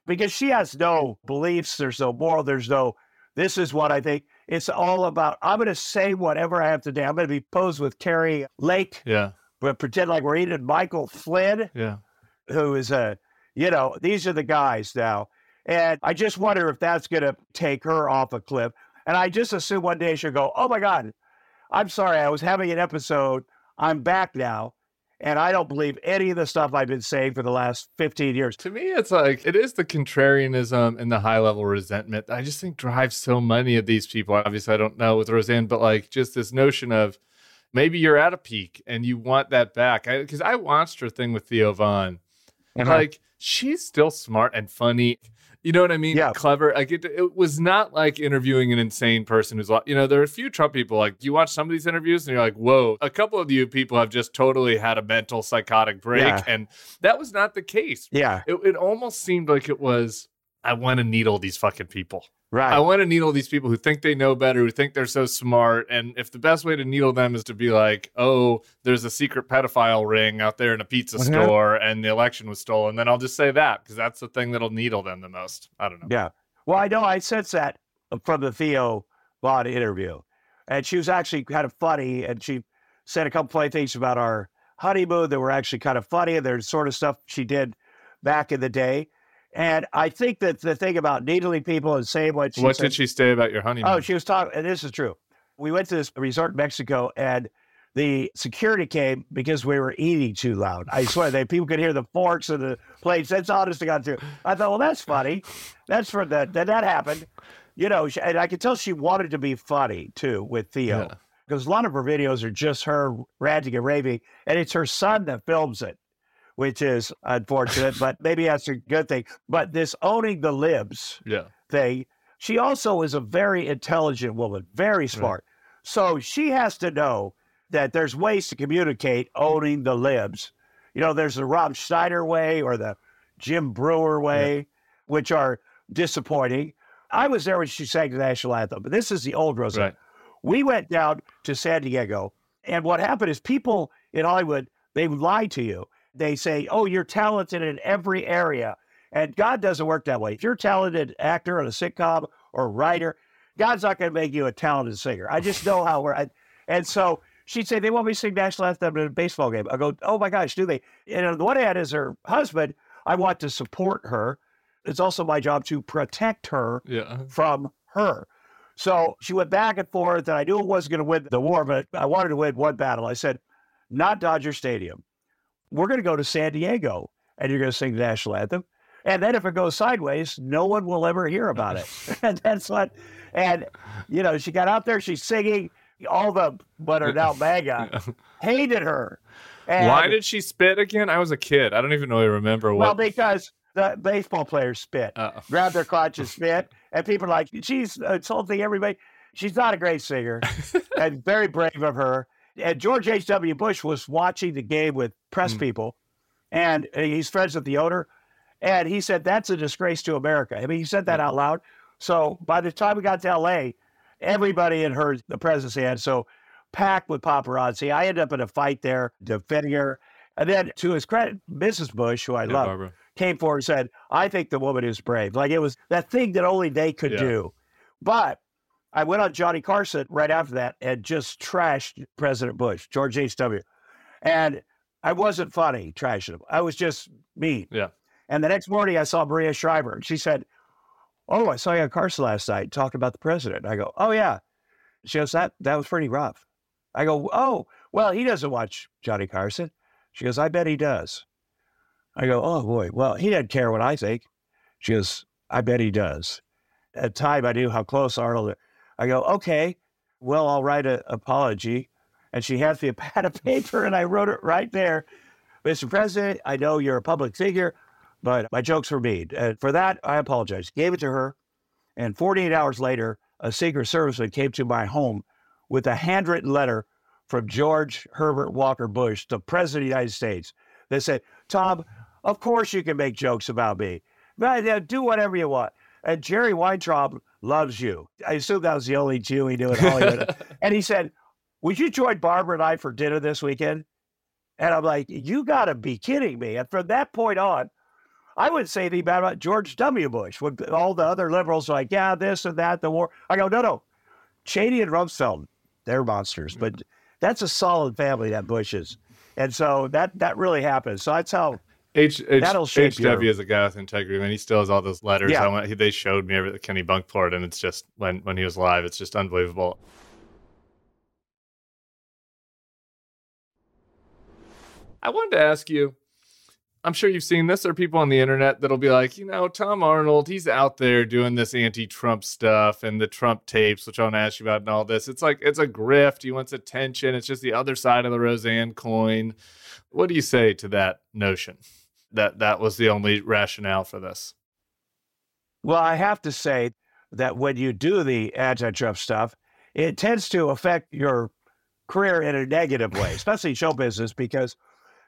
because she has no beliefs. There's no moral. There's no, this is what I think. It's all about, I'm going to say whatever I have to do. I'm going to be posed with Carrie Lake. Yeah. But pretend like we're eating Michael Flynn. Yeah. Who is these are the guys now. And I just wonder if that's going to take her off a cliff. And I just assume one day she'll go, oh my God, I'm sorry. I was having an episode. I'm back now. And I don't believe any of the stuff I've been saying for the last 15 years. To me, it's like, it is the contrarianism and the high level resentment that I just think drives so many of these people. Obviously, I don't know with Roseanne, but like just this notion of maybe you're at a peak and you want that back. Because I watched her thing with Theo Von. Uh-huh. Like, she's still smart and funny. You know what I mean? Yeah. Clever. Like it was not like interviewing an insane person who's like, there are a few Trump people, like you watch some of these interviews and you're like, whoa, a couple of you people have just totally had a mental psychotic break. Yeah. And that was not the case. Yeah. It almost seemed like it was, I want to needle these fucking people. Right. I want to needle these people who think they know better, who think they're so smart. And if the best way to needle them is to be like, oh, there's a secret pedophile ring out there in a pizza store and the election was stolen, then I'll just say that because that's the thing that'll needle them the most. I don't know. Yeah. Well, I know I sense that from the Theo Von interview. And she was actually kind of funny. And she said a couple funny things about our honeymoon that were actually kind of funny. And there's sort of stuff she did back in the day. And I think that the thing about needling people and saying what she said. What did she say about your honeymoon? Oh, she was talking, and this is true. We went to this resort in Mexico, and the security came because we were eating too loud. I swear, people could hear the forks and the plates. That's honest to God, too. I thought, well, that's funny. That's for that. Then that happened. And I could tell she wanted to be funny, too, with Theo. Because a lot of her videos are just her ranting and raving, and it's her son that films it, which is unfortunate, but maybe that's a good thing. But this owning the libs thing, she also is a very intelligent woman, very smart. Right. So she has to know that there's ways to communicate owning the libs. There's the Rob Schneider way or the Jim Brewer way, which are disappointing. I was there when she sang the national anthem, but this is the old Roseanne. Right. We went down to San Diego, and what happened is people in Hollywood, they lie to you. They say, oh, you're talented in every area. And God doesn't work that way. If you're a talented actor on a sitcom or a writer, God's not going to make you a talented singer. I just know how we're... And so she'd say, they want me to sing national anthem at a baseball game. I go, oh my gosh, do they? And on the one hand is her husband. I want to support her. It's also my job to protect her from her. So she went back and forth, and I knew it wasn't going to win the war, but I wanted to win one battle. I said, not Dodger Stadium. We're going to go to San Diego, and you're going to sing the national anthem. And then if it goes sideways, no one will ever hear about it. And that's what, she got out there, she's singing. All the, but are now MAGA, hated her. And why did she spit again? I was a kid. I don't even really remember what. Well, because the baseball players spit, grab their crotch and spit. And people are like, she's insulting everybody. She's not a great singer and very brave of her. And George H.W. Bush was watching the game with press people, and he's friends with the owner, and he said, that's a disgrace to America. I mean, he said that out loud. So by the time we got to L.A., everybody had heard the presidency had, so packed with paparazzi. I ended up in a fight there, defending her. And then to his credit, Mrs. Bush, who I love, Barbara, came forward and said, I think the woman is brave. Like it was that thing that only they could do. But I went on Johnny Carson right after that and just trashed President Bush, George H.W. And I wasn't funny trashing him. I was just mean. Yeah. And the next morning I saw Maria Shriver. And she said, oh, I saw you on Carson last night talking about the president. I go, oh, yeah. She goes, that was pretty rough. I go, oh, well, he doesn't watch Johnny Carson. She goes, I bet he does. I go, oh, boy. Well, he doesn't care what I think. She goes, I bet he does. At the time, I knew how close Arnold. I go, okay, well, I'll write an apology. And she hands me a pad of paper, and I wrote it right there. Mr. President, I know you're a public figure, but my jokes were mean. And for that, I apologize. Gave it to her. And 48 hours later, a Secret Serviceman came to my home with a handwritten letter from George Herbert Walker Bush, the President of the United States. They said, Tom, of course you can make jokes about me. Do whatever you want. And Jerry Weintraub loves you. I assume that was the only Jew he knew in Hollywood. And he said, would you join Barbara and I for dinner this weekend? And I'm like, you got to be kidding me. And from that point on, I wouldn't say anything bad about George W. Bush. When all the other liberals are like, yeah, this and that, the war. I go, no. Cheney and Rumsfeld, they're monsters. But that's a solid family, that Bush is. And so that really happens. So that's how that'll shape you. HW is a guy with integrity, man. He still has all those letters. Yeah. They showed me everything, Kenny Bunkport, and it's just, when he was live, it's just unbelievable. I wanted to ask you, I'm sure you've seen this. There are people on the internet that'll be like, you know, Tom Arnold, he's out there doing this anti-Trump stuff and the Trump tapes, which I want to ask you about and all this. It's like, it's a grift. He wants attention. It's just the other side of the Roseanne coin. What do you say to that notion that was the only rationale for this? Well, I have to say that when you do the anti-Trump stuff, it tends to affect your career in a negative way, especially show business, because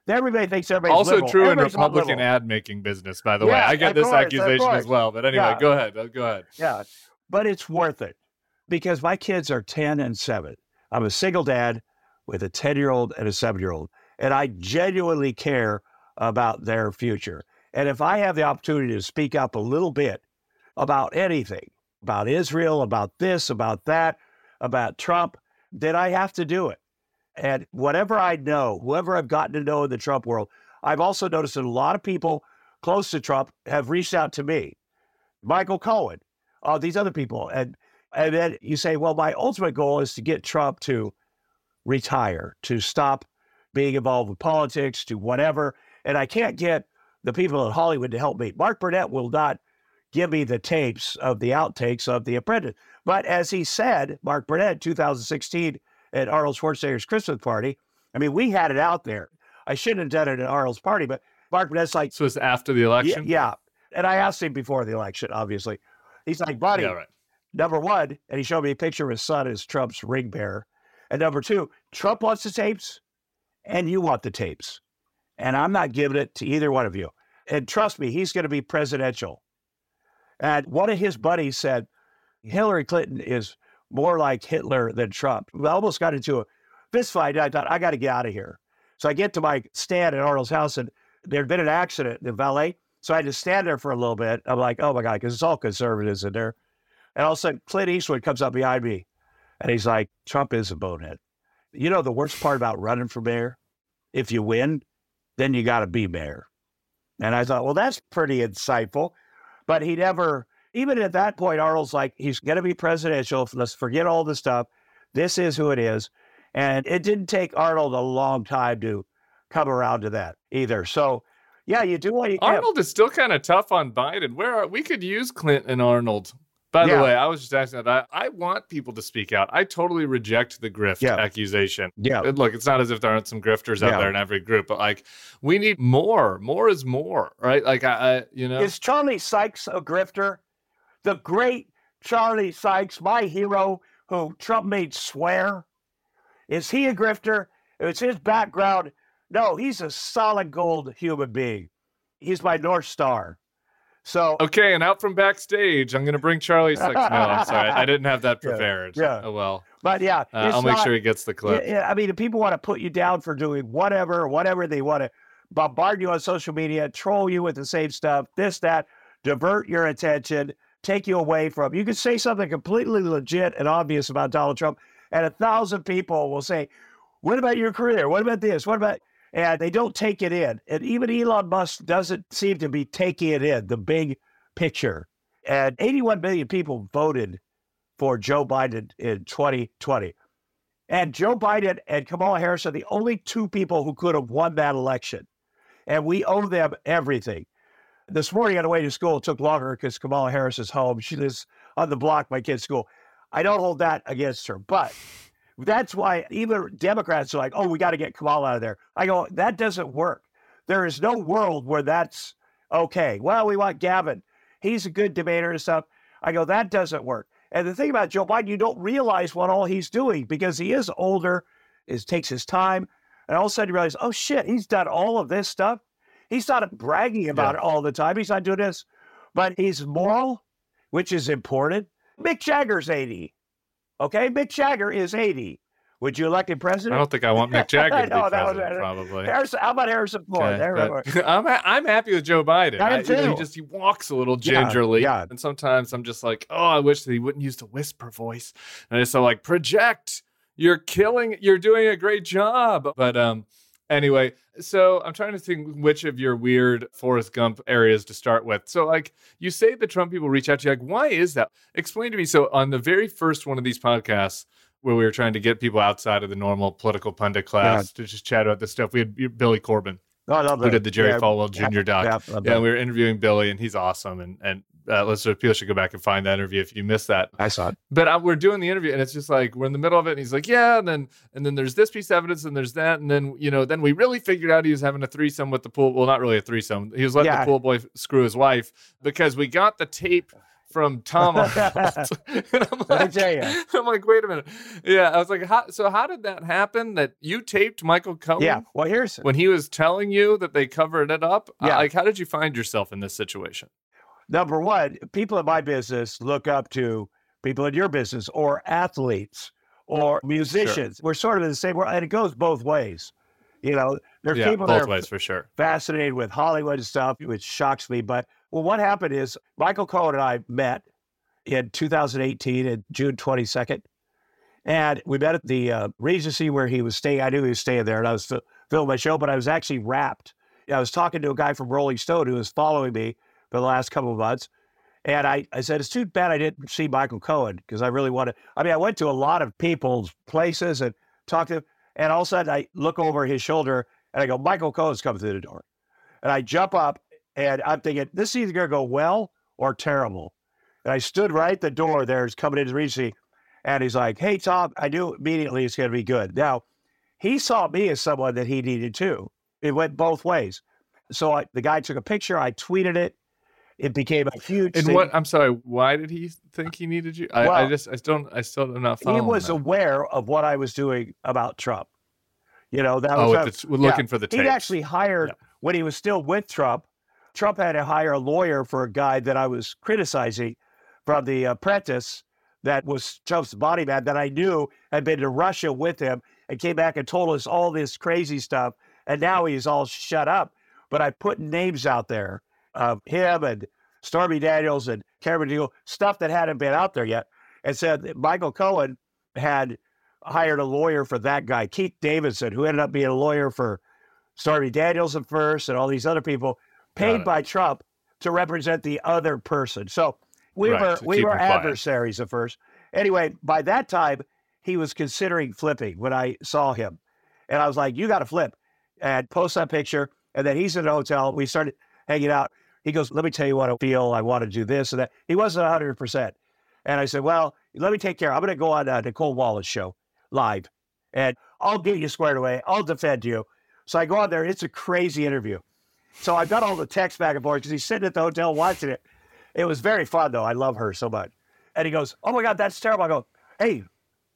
everybody thinks everybody's also liberal. True everybody's in Republican ad-making business, by the way. I get this accusation as well. But anyway, Go ahead. Yeah, but it's worth it because my kids are 10 and 7. I'm a single dad with a 10-year-old and a 7-year-old, and I genuinely care about their future. And if I have the opportunity to speak up a little bit about anything, about Israel, about this, about that, about Trump, then I have to do it. And whatever I know, whoever I've gotten to know in the Trump world, I've also noticed that a lot of people close to Trump have reached out to me, Michael Cohen, all these other people. And then you say, well, my ultimate goal is to get Trump to retire, to stop being involved with politics, to whatever. And I can't get the people in Hollywood to help me. Mark Burnett will not give me the tapes of the outtakes of The Apprentice. But as he said, Mark Burnett, 2016, at Arnold Schwarzenegger's Christmas party. I mean, we had it out there. I shouldn't have done it at Arnold's party, but Mark Burnett's like... So it's after the election? Yeah. And I asked him before the election, obviously. He's like, buddy, number one, and he showed me a picture of his son as Trump's ring bearer. And number two, Trump wants the tapes, and you want the tapes. And I'm not giving it to either one of you. And trust me, he's going to be presidential. And one of his buddies said, Hillary Clinton is... more like Hitler than Trump. I almost got into a fist fight. I thought, I got to get out of here. So I get to my stand at Arnold's house, and there'd been an accident, the valet. So I had to stand there for a little bit. I'm like, oh my God, because it's all conservatives in there. And all of a sudden, Clint Eastwood comes up behind me, and he's like, Trump is a bonehead. You know the worst part about running for mayor? If you win, then you got to be mayor. And I thought, well, that's pretty insightful. But he never... Even at that point, Arnold's like, he's going to be presidential. Let's forget all this stuff. This is who it is. And it didn't take Arnold a long time to come around to that either. So, yeah, you do what you can. Arnold is still kind of tough on Biden. We could use Clinton and Arnold. By the way, I was just asking that. I want people to speak out. I totally reject the grift accusation. Yeah. Look, it's not as if there aren't some grifters out there in every group, but like we need more. More is more, right? Like, I. Is Charlie Sykes a grifter? The great Charlie Sykes, my hero, who Trump made swear. Is he a grifter? It's his background. No, he's a solid gold human being. He's my North Star. So okay, and out from backstage, I'm going to bring Charlie Sykes. No, I'm sorry. I didn't have that prepared. Yeah. Oh, well. But yeah. I'll make sure he gets the clip. Yeah, I mean, if people want to put you down for doing whatever they want to bombard you on social media, troll you with the same stuff, this, that, divert your attention, take you away from. You could say something completely legit and obvious about Donald Trump, and 1,000 people will say, what about your career? What about this? What about... And they don't take it in. And even Elon Musk doesn't seem to be taking it in, the big picture. And 81 million people voted for Joe Biden in 2020. And Joe Biden and Kamala Harris are the only two people who could have won that election. And we owe them everything. This morning on the way to school, it took longer because Kamala Harris is home. She lives on the block, my kid's school. I don't hold that against her. But that's why even Democrats are like, oh, we got to get Kamala out of there. I go, that doesn't work. There is no world where that's okay. Well, we want Gavin. He's a good debater and stuff. I go, that doesn't work. And the thing about Joe Biden, you don't realize what all he's doing because he is older. It takes his time. And all of a sudden you realize, oh, shit, he's done all of this stuff. He's not bragging about it all the time. He's not doing this. But he's moral, which is important. Mick Jagger's 80. Okay? Mick Jagger is 80 Would you elect him president? I don't think I want Mick Jagger to be president, probably. Harrison, how about Harrison Ford? Okay, I'm happy with Joe Biden. He walks a little gingerly. Yeah. And sometimes I'm just like, oh, I wish that he wouldn't use the whisper voice. And it's so like, project. You're doing a great job. But anyway, so I'm trying to think which of your weird Forrest Gump areas to start with. So like you say the Trump people reach out to you. Like, why is that? Explain to me. So on the very first one of these podcasts, where we were trying to get people outside of the normal political pundit class to just chat about this stuff. We had Billy Corbin, who did the Jerry Falwell Jr. doc. We were interviewing Billy, and he's awesome. And listeners, people should go back and find that interview if you missed that. I saw it. But we're doing the interview, and it's just like we're in the middle of it, and he's like, yeah, and then there's this piece of evidence, and there's that, and then, you know, then we really figured out he was having a threesome with the pool. Well, not really a threesome. He was letting the pool boy screw his wife because we got the tape from Tom Arnold. And I'm like, wait a minute. Yeah, I was like, how did that happen that you taped Michael Cohen? Yeah, well, here's when he was telling you that they covered it up. Yeah. Like, how did you find yourself in this situation? Number one, people in my business look up to people in your business or athletes or musicians. Sure. We're sort of in the same world, and it goes both ways. You know, there are people that are for sure fascinated with Hollywood and stuff, which shocks me, but well, what happened is Michael Cohen and I met in 2018 on June 22nd. And we met at the Regency where he was staying. I knew he was staying there and I was filming my show, but I was actually wrapped. I was talking to a guy from Rolling Stone who was following me for the last couple of months. And I said, it's too bad I didn't see Michael Cohen because I really wanted. I mean, I went to a lot of people's places and talked to him. And all of a sudden I look over his shoulder and I go, Michael Cohen's coming through the door. And I jump up. And I'm thinking, this is either going to go well or terrible. And I stood right at the door there, he's coming into the Regency, and he's like, hey, Tom, I knew immediately it's going to be good. Now, he saw me as someone that he needed too. It went both ways. So the guy took a picture, I tweeted it. It became a huge thing. I'm sorry, why did he think he needed you? I still am not following. He was aware of what I was doing about Trump. You know, that was looking for the tapes. He'd actually hired, when he was still with Trump, had to hire a lawyer for a guy that I was criticizing from The Apprentice that was Trump's body man that I knew had been to Russia with him and came back and told us all this crazy stuff. And now he's all shut up. But I put names out there of him and Stormy Daniels and Cameron Diaz, stuff that hadn't been out there yet, and said that Michael Cohen had hired a lawyer for that guy, Keith Davidson, who ended up being a lawyer for Stormy Daniels at first and all these other people, paid by Trump to represent the other person. So we were adversaries at first. Anyway, by that time, he was considering flipping when I saw him. And I was like, you got to flip. And post that picture. And then he's in a hotel. We started hanging out. He goes, let me tell you what I feel. I want to do this and that. He wasn't 100%. And I said, well, let me take care. I'm going to go on Nicole Wallace's show live. And I'll get you squared away. I'll defend you. So I go on there. It's a crazy interview. So I've got all the text back and forth because he's sitting at the hotel watching it. It was very fun, though. I love her so much. And he goes, oh, my God, that's terrible. I go, hey,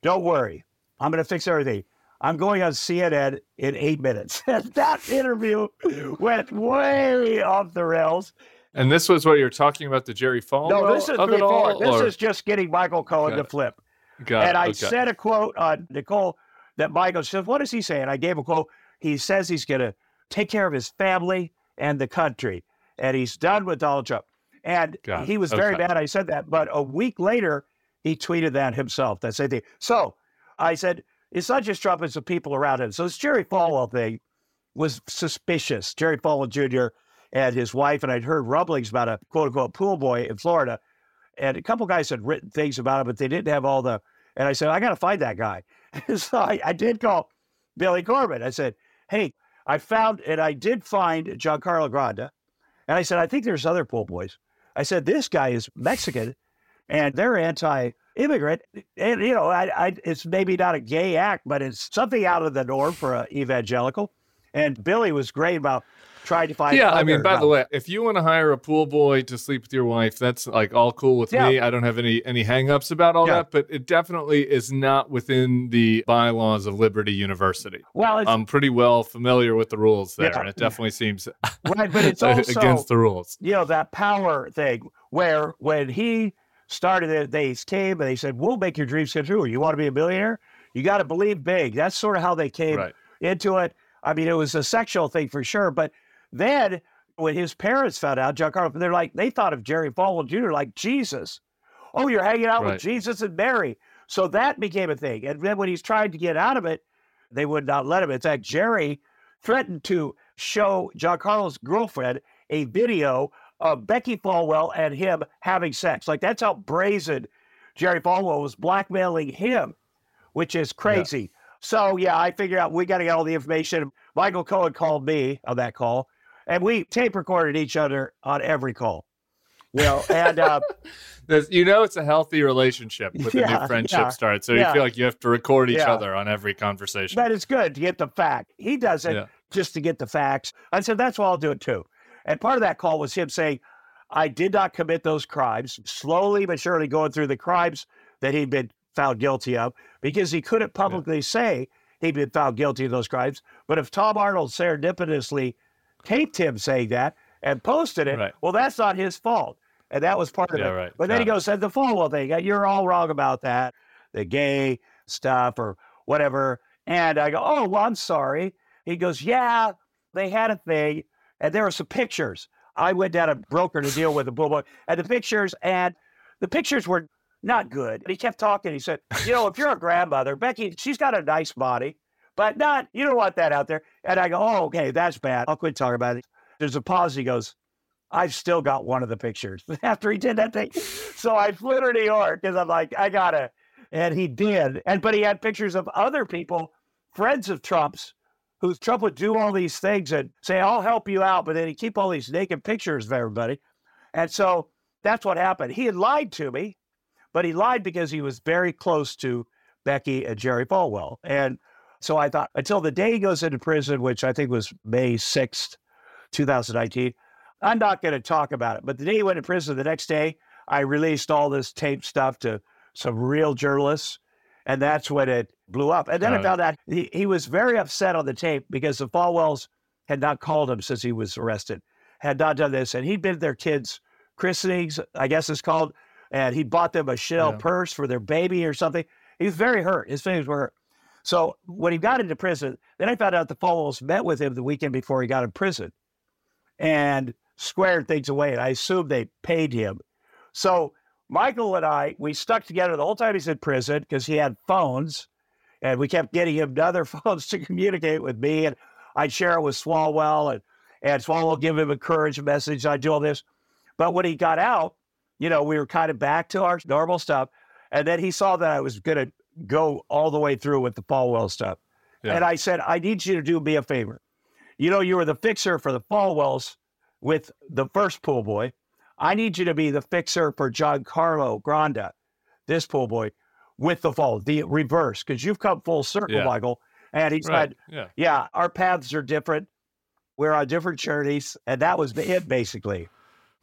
don't worry. I'm going to fix everything. I'm going on CNN in 8 minutes. That interview went way off the rails. And this was what you were talking about, the Jerry Falwell? No, this is before. This is just getting Michael Cohen to flip. I said a quote on Nicole that Michael said, what is he saying? I gave a quote. He says he's going to take care of his family and the country. And he's done with Donald Trump. And he was very mad I said that. But a week later, he tweeted that himself, that same thing. So I said, it's not just Trump, it's the people around him. So this Jerry Falwell thing was suspicious. Jerry Falwell Jr. and his wife, and I'd heard rumblings about a quote-unquote pool boy in Florida and a couple guys had written things about it, but they didn't have all the, and I said, I got to find that guy. So I did call Billy Corbin. I said, hey, I did find Giancarlo Granda. And I said, I think there's other pool boys. I said, this guy is Mexican and they're anti-immigrant. And, you know, it's maybe not a gay act, but it's something out of the norm for an evangelical. And Billy was great about trying to find. Yeah, I mean, by the way, if you want to hire a pool boy to sleep with your wife, that's like all cool with me. I don't have any hang-ups about all that, but it definitely is not within the bylaws of Liberty University. Well, I'm pretty well familiar with the rules there, and it definitely seems right, but it's also against the rules. You know, that power thing where when he started it, they came and they said, we'll make your dreams come true. You want to be a millionaire? You got to believe big. That's sort of how they came into it. I mean, it was a sexual thing for sure. But then when his parents found out, Giancarlo, they're like, they thought of Jerry Falwell Jr. like Jesus. Oh, you're hanging out with Jesus and Mary. So that became a thing. And then when he's trying to get out of it, they would not let him. In fact, Jerry threatened to show Giancarlo's girlfriend a video of Becky Falwell and him having sex. Like, that's how brazen Jerry Falwell was blackmailing him, which is crazy. Yeah. So, yeah, I figured out we got to get all the information. Michael Cohen called me on that call, and we tape recorded each other on every call. You know, and you know, it's a healthy relationship with a new friendship starts. So you feel like you have to record each other on every conversation. But it's good to get the fact. He does it just to get the facts. I said, that's why I'll do it too. And part of that call was him saying, I did not commit those crimes, slowly but surely going through the crimes that he'd been found guilty of, because he couldn't publicly say he'd been found guilty of those crimes. But if Tom Arnold serendipitously taped him saying that and posted it, well, that's not his fault. And that was part of it. Right. But then he goes, said the Falwell thing, you're all wrong about that, the gay stuff or whatever. And I go, oh, well, I'm sorry. He goes, yeah, they had a thing. And there were some pictures. I went down a broker to deal with a bull boy. And the pictures were not good. He kept talking. He said, you know, if you're a grandmother, Becky, she's got a nice body, but you don't want that out there. And I go, oh, okay, that's bad. I'll quit talking about it. There's a pause. He goes, I've still got one of the pictures after he did that thing. So I flew to New York because I'm like, I got it. And he did. But he had pictures of other people, friends of Trump's, who Trump would do all these things and say, I'll help you out. But then he'd keep all these naked pictures of everybody. And so that's what happened. He had lied to me. But he lied because he was very close to Becky and Jerry Falwell. And so I thought, until the day he goes into prison, which I think was May 6th, 2019, I'm not going to talk about it. But the day he went to prison, the next day, I released all this tape stuff to some real journalists. And that's when it blew up. And then I found out he was very upset on the tape because the Falwells had not called him since he was arrested, had not done this. And he'd been to their kids' christenings, I guess it's called. And he bought them a shell purse for their baby or something. He was very hurt. His feelings were hurt. So when he got into prison, then I found out the Falwells met with him the weekend before he got in prison and squared things away. And I assume they paid him. So Michael and I, we stuck together the whole time he's in prison because he had phones. And we kept getting him other phones to communicate with me. And I'd share it with Swalwell. And Swalwell would give him a courage message. I'd do all this. But when he got out, you know, we were kind of back to our normal stuff. And then he saw that I was going to go all the way through with the Falwell stuff. Yeah. And I said, I need you to do me a favor. You know, you were the fixer for the Falwells with the first pool boy. I need you to be the fixer for Giancarlo Granda, this pool boy, with the reverse, because you've come full circle, Michael. And he said, our paths are different. We're on different journeys. And that was it, basically.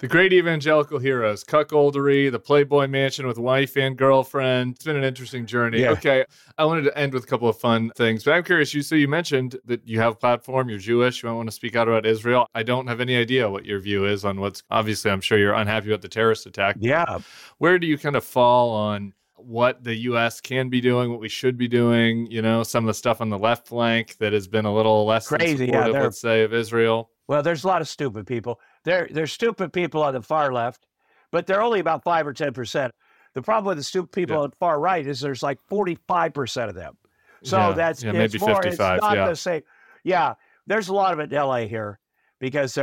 The great evangelical heroes, cuckoldery, the Playboy Mansion with wife and girlfriend. It's been an interesting journey. Yeah. Okay, I wanted to end with a couple of fun things. But I'm curious, you mentioned that you have a platform, you're Jewish, you might want to speak out about Israel. I don't have any idea what your view is on obviously I'm sure you're unhappy about the terrorist attack. Yeah. Where do you kind of fall on what the U.S. can be doing, what we should be doing, you know, some of the stuff on the left flank that has been a little less crazy, supportive, let's say, of Israel? Well, there's a lot of stupid people. They're stupid people on the far left, but they're only about 5 or 10%. The problem with the stupid people on the far right is there's like 45% of them. So that's maybe more, 55. It's not the same. Yeah, there's a lot of it in L.A. here because they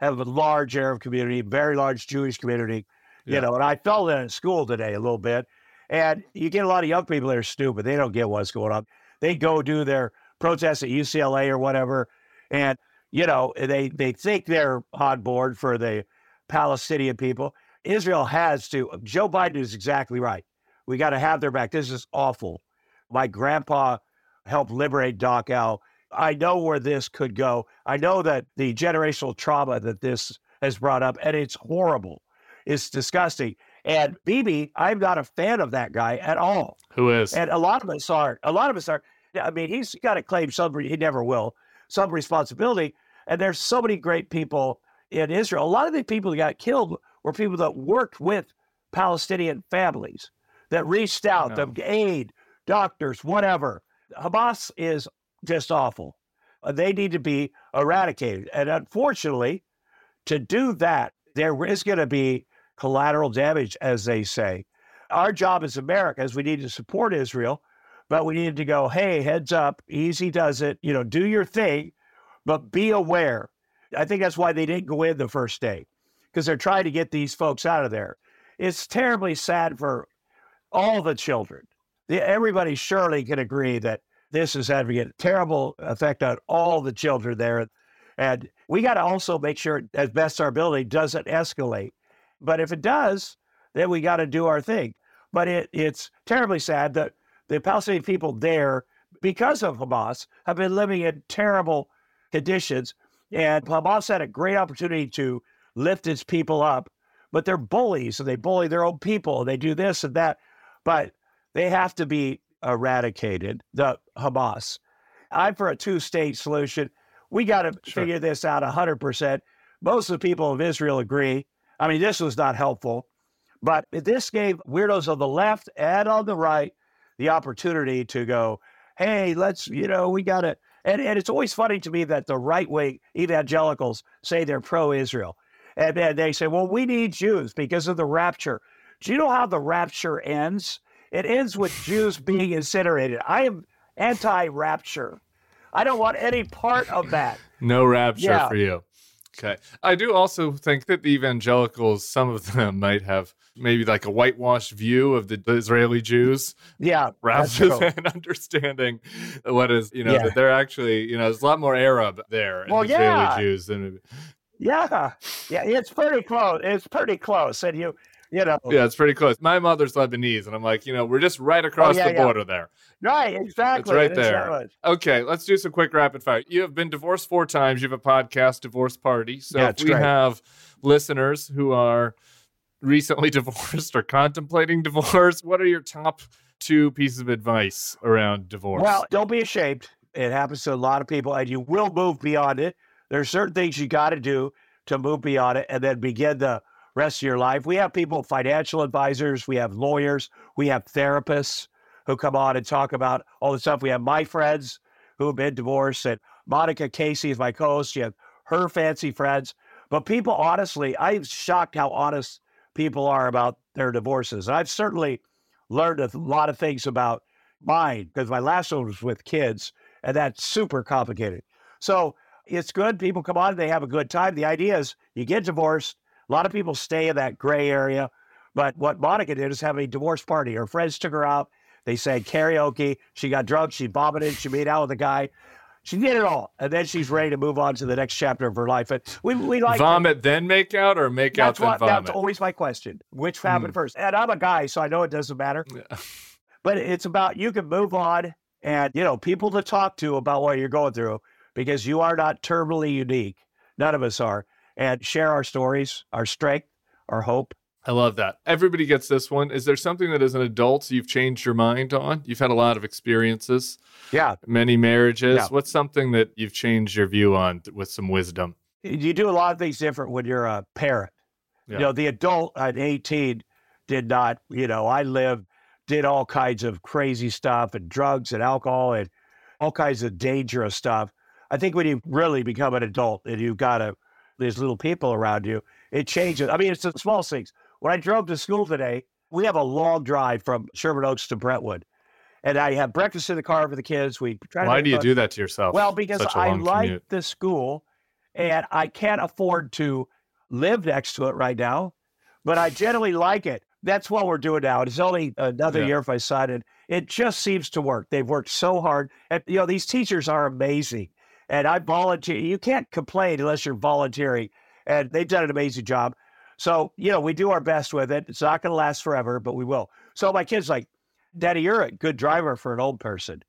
have a large Arab community, very large Jewish community. You know, and I felt that in school today a little bit. And you get a lot of young people that are stupid. They don't get what's going on. They go do their protests at UCLA or whatever. And, you know, they think they're on board for the Palestinian people. Israel has to. Joe Biden is exactly right. We got to have their back. This is awful. My grandpa helped liberate Dachau. I know where this could go. I know that the generational trauma that this has brought up, and it's horrible. It's disgusting. And Bibi, I'm not a fan of that guy at all. Who is? And a lot of us aren't. I mean, he's got to claim he never will, some responsibility. And there's so many great people in Israel. A lot of the people that got killed were people that worked with Palestinian families, that reached out, the aid, doctors, whatever. Hamas is just awful. They need to be eradicated. And unfortunately, to do that, there is going to be collateral damage, as they say. Our job as Americans, we need to support Israel, but we need to go, hey, heads up, easy does it, you know, do your thing, but be aware. I think that's why they didn't go in the first day, because they're trying to get these folks out of there. It's terribly sad for all the children. Everybody surely can agree that this is having a terrible effect on all the children there. And we got to also make sure, as best our ability, doesn't escalate. But if it does, then we got to do our thing. But it's terribly sad that the Palestinian people there, because of Hamas, have been living in terrible conditions. And Hamas had a great opportunity to lift its people up, but they're bullies, and they bully their own people. They do this and that, but they have to be eradicated, the Hamas. I'm for a two-state solution. We got to figure this out 100%. Most of the people of Israel agree. I mean, this was not helpful, but this gave weirdos on the left and on the right the opportunity to go, hey, let's, you know, we got to. And it's always funny to me that the right-wing evangelicals say they're pro-Israel. And then they say, well, we need Jews because of the rapture. Do you know how the rapture ends? It ends with Jews being incinerated. I am anti-rapture. I don't want any part of that. No rapture for you. Okay. I do also think that the evangelicals, some of them might have maybe like a whitewashed view of the Israeli Jews. Yeah. Rather than understanding what is, you know, that they're actually, you know, there's a lot more Arab there in Israeli Jews than. Yeah. Yeah. It's pretty close. It's pretty close. And you know. Yeah, it's pretty close. My mother's Lebanese, and I'm like, you know, we're just right across the border there. Right, exactly. It's right there. Okay, let's do some quick rapid fire. You have been divorced 4 times. You have a podcast, Divorce Party. So if we have listeners who are recently divorced or contemplating divorce, what are your top 2 pieces of advice around divorce? Well, don't be ashamed. It happens to a lot of people, and you will move beyond it. There are certain things you got to do to move beyond it and then begin the rest of your life. We have people, financial advisors, we have lawyers, we have therapists who come on and talk about all the stuff. We have my friends who have been divorced, and Monica Casey is my co-host. She has her fancy friends. But people, honestly, I'm shocked how honest people are about their divorces. And I've certainly learned a lot of things about mine, because my last one was with kids, and that's super complicated. So it's good. People come on and they have a good time. The idea is you get divorced. A lot of people stay in that gray area, but what Monica did is have a divorce party. Her friends took her out. They sang karaoke. She got drunk. She vomited. She made out with a guy. She did it all, and then she's ready to move on to the next chapter of her life. And we like vomit, then make out, or make out then vomit. That's always my question: which happened first? And I'm a guy, so I know it doesn't matter. Yeah. But it's about you can move on, and you know people to talk to about what you're going through, because you are not terminally unique. None of us are. And share our stories, our strength, our hope. I love that. Everybody gets this one. Is there something that as an adult you've changed your mind on? You've had a lot of experiences. Yeah. Many marriages. Yeah. What's something that you've changed your view on with some wisdom? You do a lot of things different when you're a parent. Yeah. You know, the adult at 18 did not, you know, I lived, did all kinds of crazy stuff and drugs and alcohol and all kinds of dangerous stuff. I think when you really become an adult and you've got to, there's little people around you, it changes. I mean, it's the small things. When I drove to school today, we have a long drive from Sherman Oaks to Brentwood. And I have breakfast in the car for the kids. We try to. Why do you do that to yourself? Well, because I like the school and I can't afford to live next to it right now, but I generally like it. That's what we're doing now. It's only another year if I sign it. It just seems to work. They've worked so hard. And, you know, these teachers are amazing. And I volunteer. You can't complain unless you're volunteering. And they've done an amazing job. So, you know, we do our best with it. It's not going to last forever, but we will. So my kid's like, Daddy, you're a good driver for an old person.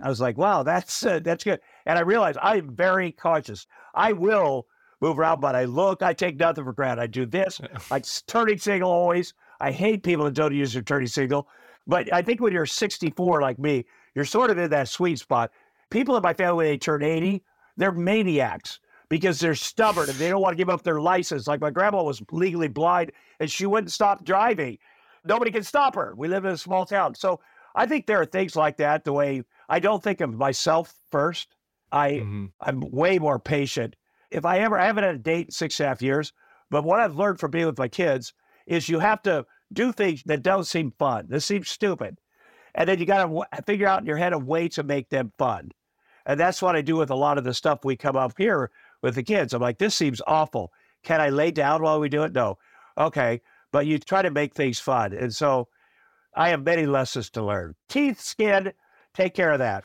I was like, wow, that's good. And I realized I'm very cautious. I will move around, but I look, I take nothing for granted. I do this, like turning signal always. I hate people that don't use their turning signal. But I think when you're 64 like me, you're sort of in that sweet spot. People in my family, when they turn 80, they're maniacs because they're stubborn and they don't want to give up their license. Like my grandma was legally blind and she wouldn't stop driving. Nobody can stop her. We live in a small town. So I think there are things like that, the way I don't think of myself first. I'm way more patient. If I haven't had a date in 6.5 years, but what I've learned from being with my kids is you have to do things that don't seem fun, that seem stupid. And then you got to figure out in your head a way to make them fun. And that's what I do with a lot of the stuff we come up here with the kids. I'm like, this seems awful. Can I lay down while we do it? No. Okay. But you try to make things fun. And so I have many lessons to learn. Teeth, skin, take care of that.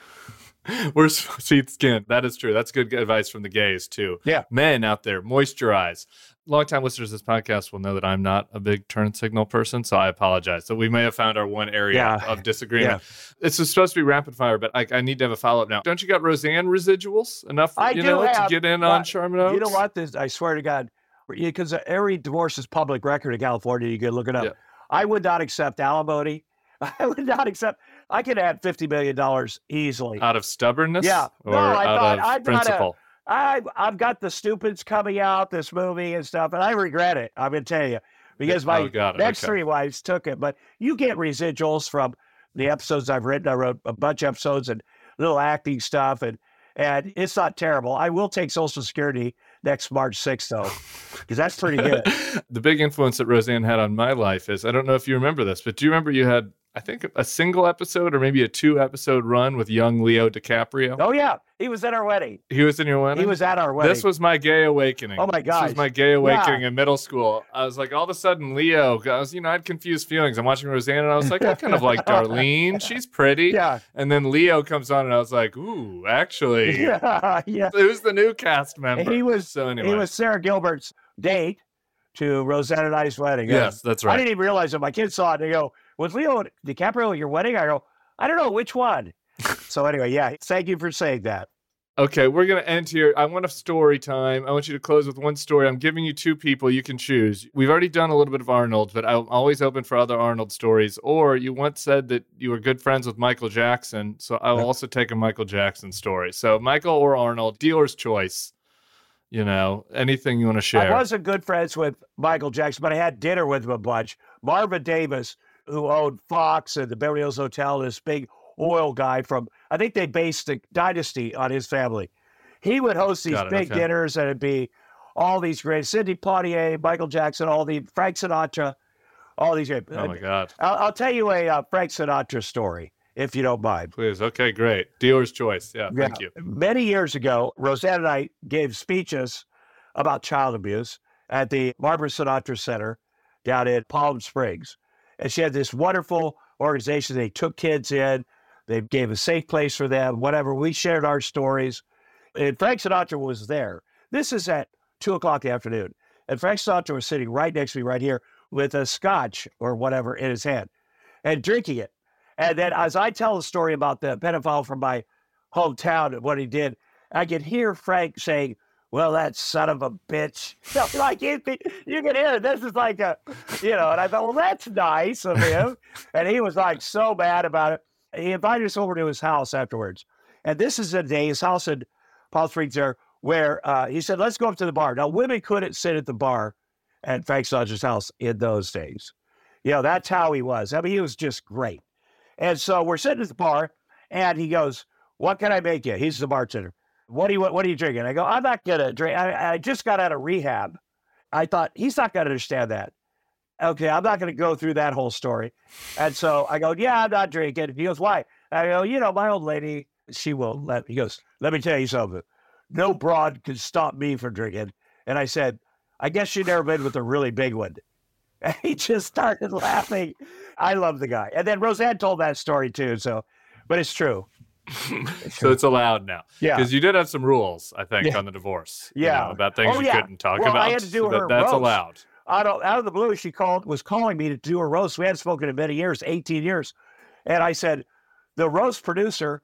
We're teeth, skin. That is true. That's good advice from the gays too. Yeah. Men out there, moisturize. Longtime listeners to this podcast will know that I'm not a big turn signal person, so I apologize. So we may have found our one area of disagreement. Yeah. This is supposed to be rapid fire, but I need to have a follow-up now. Don't you got Roseanne residuals? Enough to get in on Sherman Oaks? You know what? I swear to God, because every divorce is public record in California. You can look it up. Yeah. I would not accept alimony. I would not accept. I could add $50 million easily. Out of stubbornness? Yeah. Or out of principle? I've got The Stupids coming out, this movie and stuff, and I regret it, I'm going to tell you, because my next three wives took it. But you get residuals from the episodes I've written. I wrote a bunch of episodes and little acting stuff, and it's not terrible. I will take Social Security next March 6th, though, because that's pretty good. The big influence that Roseanne had on my life is, I don't know if you remember this, but do you remember you had, I think, a single episode or maybe a 2-episode run with young Leo DiCaprio? Oh, yeah. He was at our wedding. He was in your wedding? He was at our wedding. This was my gay awakening. Oh, my gosh. This was my gay awakening in middle school. I was like, all of a sudden, Leo, I was, I had confused feelings. I'm watching Roseanne, and I was like, I kind of like Darlene. She's pretty. Yeah. And then Leo comes on, and I was like, ooh, actually. Yeah. It was the new cast member. He was Sarah Gilbert's date to Roseanne and I's wedding. Yes, that's right. I didn't even realize it. My kids saw it, and they go, was Leo DiCaprio at your wedding? I go, I don't know which one. So anyway, yeah, thank you for saying that. Okay, we're going to end here. I want a story time. I want you to close with one story. I'm giving you 2 people. You can choose. We've already done a little bit of Arnold, but I'm always open for other Arnold stories. Or you once said that you were good friends with Michael Jackson, so I'll also take a Michael Jackson story. So Michael or Arnold, dealer's choice. You know, anything you want to share. I wasn't good friends with Michael Jackson, but I had dinner with him a bunch. Marvin Davis, who owned Fox and the Beverly Hills Hotel, this big oil guy from, I think they based the dynasty on his family. He would host these big dinners, and it'd be all these great, Sidney Poitier, Michael Jackson, Frank Sinatra, all these great. Oh, my God. I'll tell you a Frank Sinatra story, if you don't mind. Please. Okay, great. Dealer's choice. Yeah, thank you. Many years ago, Roseanne and I gave speeches about child abuse at the Barbara Sinatra Center down in Palm Springs. And she had this wonderful organization. They took kids in. They gave a safe place for them, whatever. We shared our stories. And Frank Sinatra was there. This is at 2 o'clock in the afternoon. And Frank Sinatra was sitting right next to me right here with a scotch or whatever in his hand and drinking it. And then as I tell the story about the pedophile from my hometown and what he did, I could hear Frank saying, well, that son of a bitch. So, like, you can hear it. This is like and I thought, well, that's nice of him. And he was like so bad about it. He invited us over to his house afterwards. And this is the day, his house in Palm Springs there, where he said, let's go up to the bar. Now, women couldn't sit at the bar at Frank Sinatra's house in those days. You know, that's how he was. I mean, he was just great. And so we're sitting at the bar, and he goes, what can I make you? He's the bartender. What are you drinking? I go, I'm not going to drink. I just got out of rehab. I thought, he's not going to understand that. Okay, I'm not going to go through that whole story. And so I go, yeah, I'm not drinking. He goes, why? I go, my old lady, she won't let me. He goes, let me tell you something. No broad can stop me from drinking. And I said, I guess you've never been with a really big one. And he just started laughing. I love the guy. And then Roseanne told that story too. So, but it's true. So it's allowed now. Yeah. Because you did have some rules, I think, on the divorce. Yeah. You know, about things you couldn't talk about. I had to do her roast. That's allowed. Out of the blue, she was calling me to do a roast. We hadn't spoken in many years, 18 years. And I said, the roast producer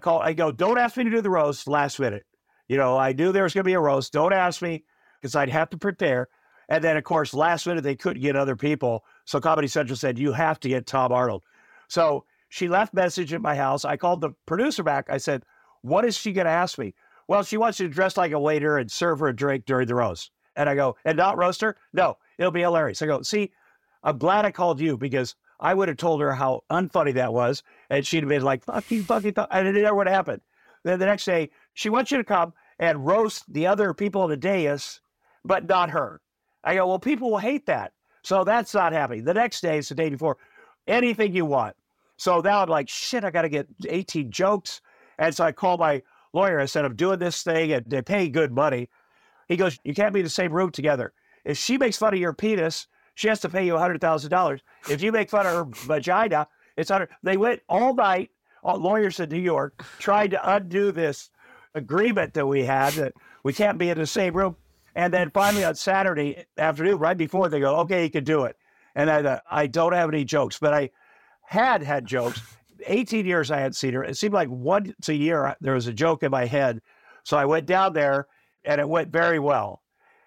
called. I go, don't ask me to do the roast last minute. You know, I knew there was going to be a roast. Don't ask me because I'd have to prepare. And then, of course, last minute, they couldn't get other people. So Comedy Central said, you have to get Tom Arnold. So she left message at my house. I called the producer back. I said, what is she going to ask me? Well, she wants you to dress like a waiter and serve her a drink during the roast. And I go, and not roast her? No, it'll be hilarious. I go, see, I'm glad I called you because I would have told her how unfunny that was. And she'd have been like, fuck you. And it never would have happened. Then the next day, she wants you to come and roast the other people in the dais, but not her. I go, well, people will hate that. So that's not happening. The next day, it's the day before, anything you want. So now I'm like, shit, I got to get 18 jokes. And so I called my lawyer. I said, I'm doing this thing and they pay good money. He goes, you can't be in the same room together. If she makes fun of your penis, she has to pay you $100,000. If you make fun of her vagina, it's $100,000. They went all night, lawyers in New York, tried to undo this agreement that we had that we can't be in the same room. And then finally on Saturday afternoon, right before, they go, okay, you can do it. And I don't have any jokes, but I had jokes. 18 years I hadn't seen her. It seemed like once a year there was a joke in my head. So I went down there and it went very well.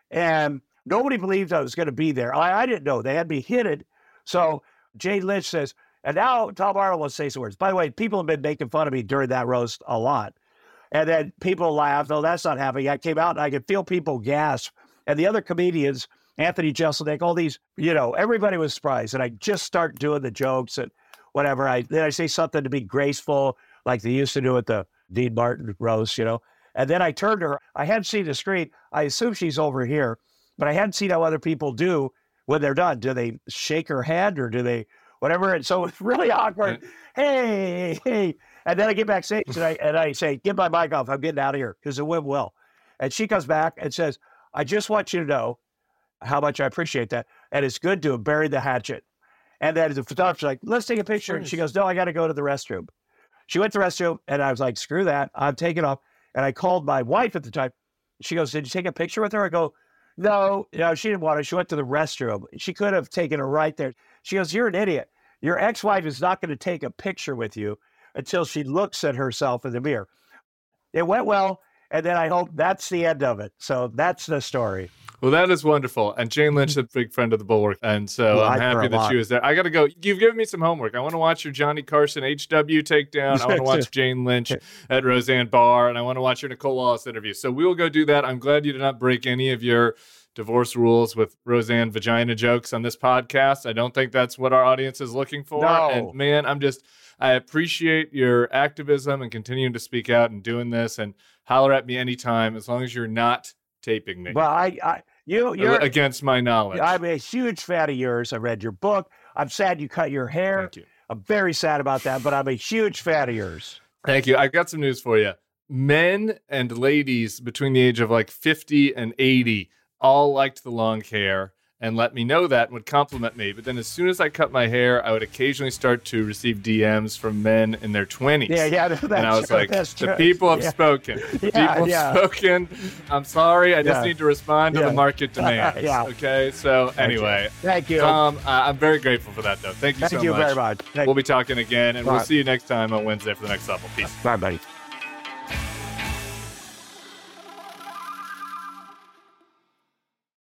And nobody believed I was going to be there. I didn't know. They had me hidden. So Jay Lynch says, and now Tom Arnold will say some words. By the way, people have been making fun of me during that roast a lot. And then people laughed. Oh, that's not happening. I came out and I could feel people gasp. And the other comedians, Anthony Jeselnik, all these, you know, everybody was surprised. And I just start doing the jokes and whatever. Then I say something to be graceful, like they used to do at the Dean Martin roast, you know. And then I turned to her. I hadn't seen the screen. I assume she's over here, but I hadn't seen how other people do when they're done. Do they shake her hand or do they whatever? And so it's really awkward. Hey. And then I get backstage and I say, get my mic off. I'm getting out of here because it went well. And she comes back and says, I just want you to know how much I appreciate that. And it's good to bury the hatchet. And then the photographer's like, let's take a picture. And she goes, no, I got to go to the restroom. She went to the restroom and I was like, screw that. I'm taking off. And I called my wife at the time. She goes, did you take a picture with her? I go, no, she didn't want to. She went to the restroom. She could have taken her right there. She goes, you're an idiot. Your ex-wife is not going to take a picture with you until she looks at herself in the mirror. It went well, and then I hope that's the end of it. So that's the story. Well, that is wonderful. And Jane Lynch is a big friend of the Bulwark, and so I'm happy that she was there. I got to go. You've given me some homework. I want to watch your Johnny Carson HW takedown. I want to watch Jane Lynch at Roseanne Barr, and I want to watch your Nicole Wallace interview. So we will go do that. I'm glad you did not break any of your divorce rules with Roseanne vagina jokes on this podcast. I don't think that's what our audience is looking for. No. And man, I appreciate your activism and continuing to speak out and doing this, and holler at me anytime as long as you're not taping me. Well, you're against my knowledge. I'm a huge fan of yours. I read your book. I'm sad you cut your hair. Thank you. I'm very sad about that, but I'm a huge fan of yours. Thank you. I've got some news for you. Men and ladies between the age of like 50 and 80 all liked the long hair and let me know that, would compliment me. But then as soon as I cut my hair, I would occasionally start to receive DMs from men in their 20s. Yeah, that's true. And I was like, the people have spoken. The people have spoken. I'm sorry. I just need to respond to the market demands. Okay? So anyway. Thank you. Tom, I'm very grateful for that, though. Thank you so much. Thank you very much. We'll be talking again, and we'll see you next time on Wednesday for the next level. Peace. Bye, buddy.